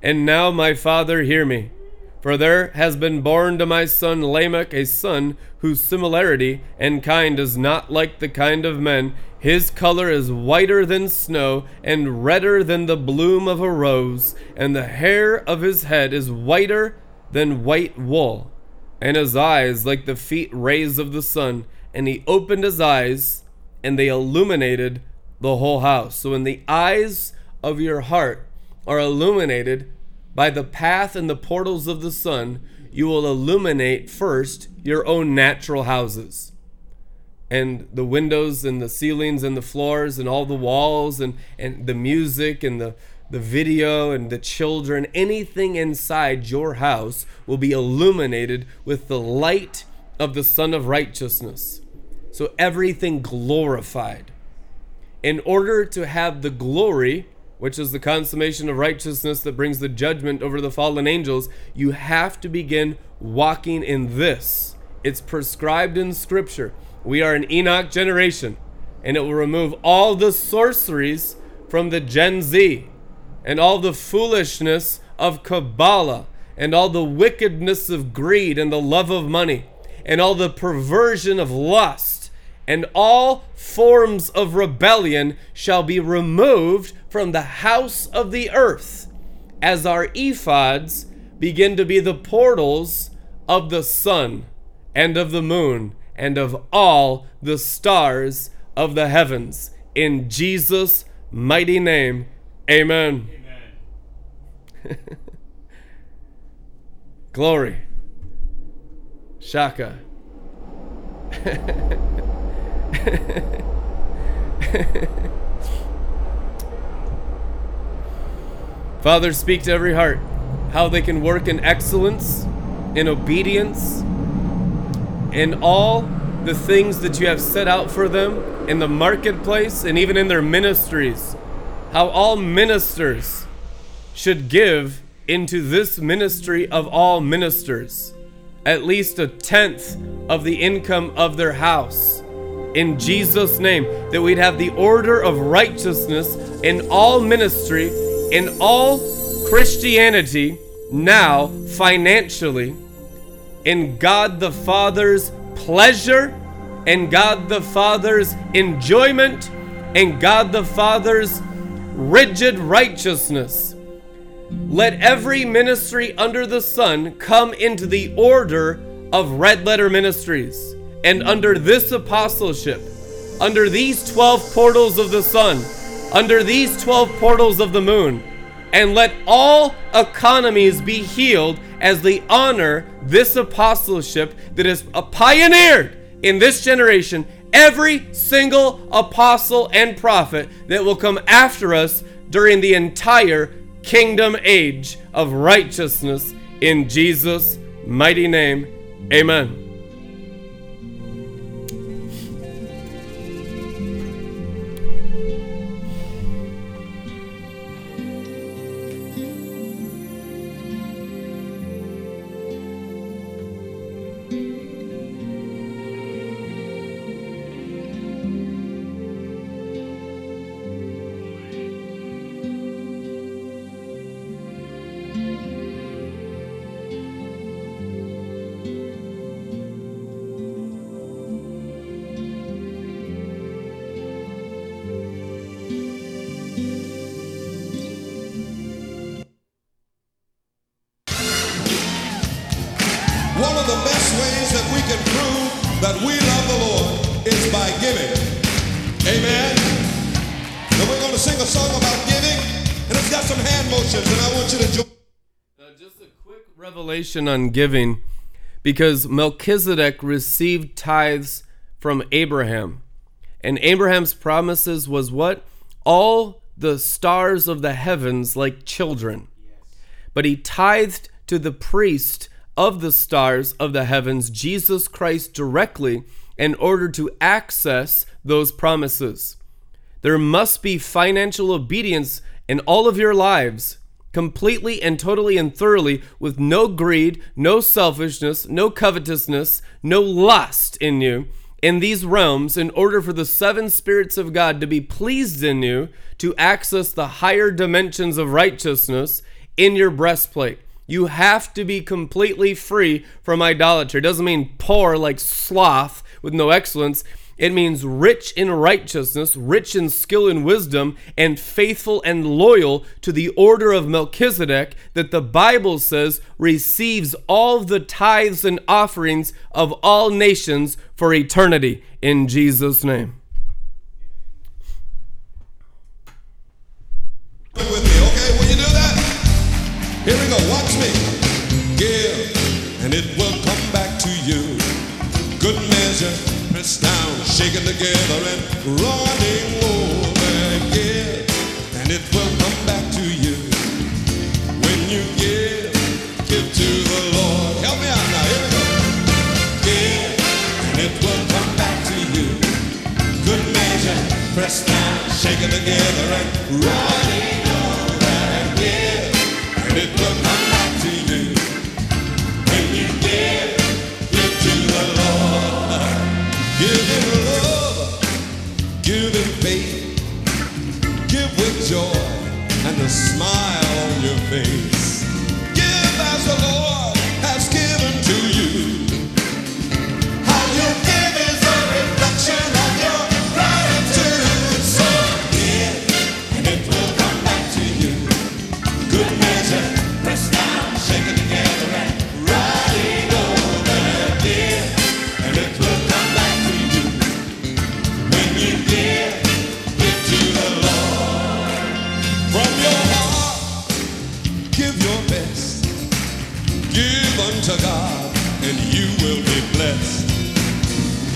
And now, my Father, hear me. For there has been born to my son Lamech a son whose similarity and kind is not like the kind of men. His color is whiter than snow and redder than the bloom of a rose, and the hair of his head is whiter than white wool, and his eyes like the feet rays of the sun. And he opened his eyes, and they illuminated the whole house. So when the eyes of your heart are illuminated by the path and the portals of the sun, you will illuminate first your own natural houses, and the windows and the ceilings and the floors and all the walls and the music and the video and the children. Anything inside your house will be illuminated with the light of the Sun of Righteousness. So everything glorified. In order to have the glory, which is the consummation of righteousness that brings the judgment over the fallen angels, you have to begin walking in this. It's prescribed in Scripture. We are an Enoch generation, and it will remove all the sorceries from the Gen Z, and all the foolishness of Kabbalah, and all the wickedness of greed and the love of money, and all the perversion of lust, and all forms of rebellion shall be removed from the house of the earth, as our ephods begin to be the portals of the sun and of the moon and of all the stars of the heavens. In Jesus' mighty name, amen. Amen. Glory. Shaka. Father, speak to every heart how they can work in excellence, in obedience, in all the things that you have set out for them in the marketplace and even in their ministries. How all ministers should give into this ministry of all ministers, at least 1/10 of the income of their house. In Jesus' name, that we'd have the order of righteousness in all ministry, in all Christianity, now financially, in God the Father's pleasure, in God the Father's enjoyment, in God the Father's rigid righteousness. Let every ministry under the sun come into the order of Red Letter Ministries, and under this apostleship, under these 12 portals of the sun, under these 12 portals of the moon, and let all economies be healed as they honor this apostleship that is pioneered in this generation. Every single apostle and prophet that will come after us during the entire kingdom age of righteousness, in Jesus' mighty name, amen. On giving, because Melchizedek received tithes from Abraham, and Abraham's promises was what? All the stars of the heavens like children. But he tithed to the priest of the stars of the heavens, Jesus Christ, directly in order to access those promises. There must be financial obedience in all of your lives, completely and totally and thoroughly, with no greed, no selfishness, no covetousness, no lust in you, in these realms, in order for the 7 spirits of God to be pleased in you, to access the higher dimensions of righteousness in your breastplate. You have to be completely free from idolatry. It doesn't mean poor like sloth with no excellence. It means rich in righteousness, rich in skill and wisdom, and faithful and loyal to the order of Melchizedek, that the Bible says receives all the tithes and offerings of all nations for eternity, in Jesus' name. With me, okay? Will you do that? Here we go. Watch me. Give, and it will come back to you. Good measure, pressed down, shaken together, and running over again, and it will come back to you. When you give to the Lord. Help me out now, here we go. Give, and it will come back to you. Good measure, pressed down, shaken together, and running over again, and it will come back to you. When you give to the Lord. Give Him love, give Him faith, give with joy and a smile on your face. Give as the Lord has given to you. How you give is a reflection of to God and you will be blessed.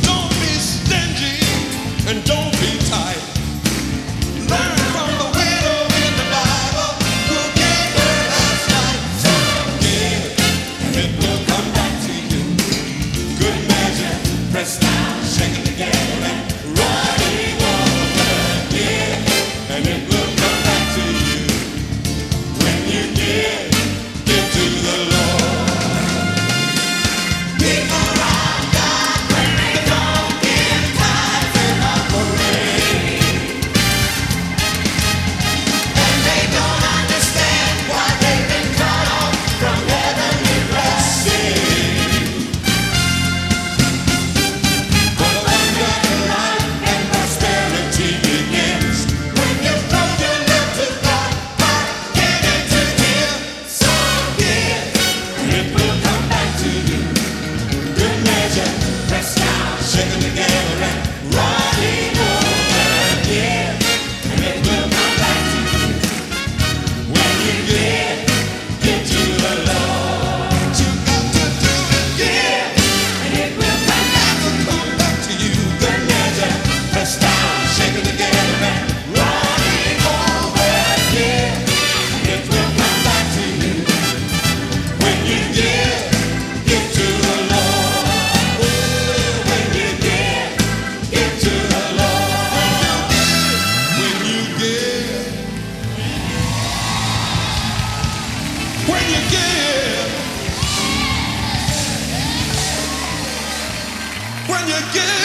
Don't be stingy and don't be tight. Learn from the widow in the Bible who gave her last night. Forgive, it will come back to you. Good measure, pressed down, shaken together, and running over again. And it will come back to you when you give to the Lord. People round God when they don't give tithes and offering, and they don't understand why they've been cut off from heavenly blessing. But wonder and life and prosperity begins when you throw your love to God by giving to Him. So give, and it will come back to you. Good measure, pressed down, shaken together, and running over again. And it will come back to you when you give to the Lord. What you got to do is give, and it will come back to you. Good measure, pressed down, shaken together, and running over again. And it will come back to you when you give to the Lord. Oh, when you give to the Lord. When you give, when you give.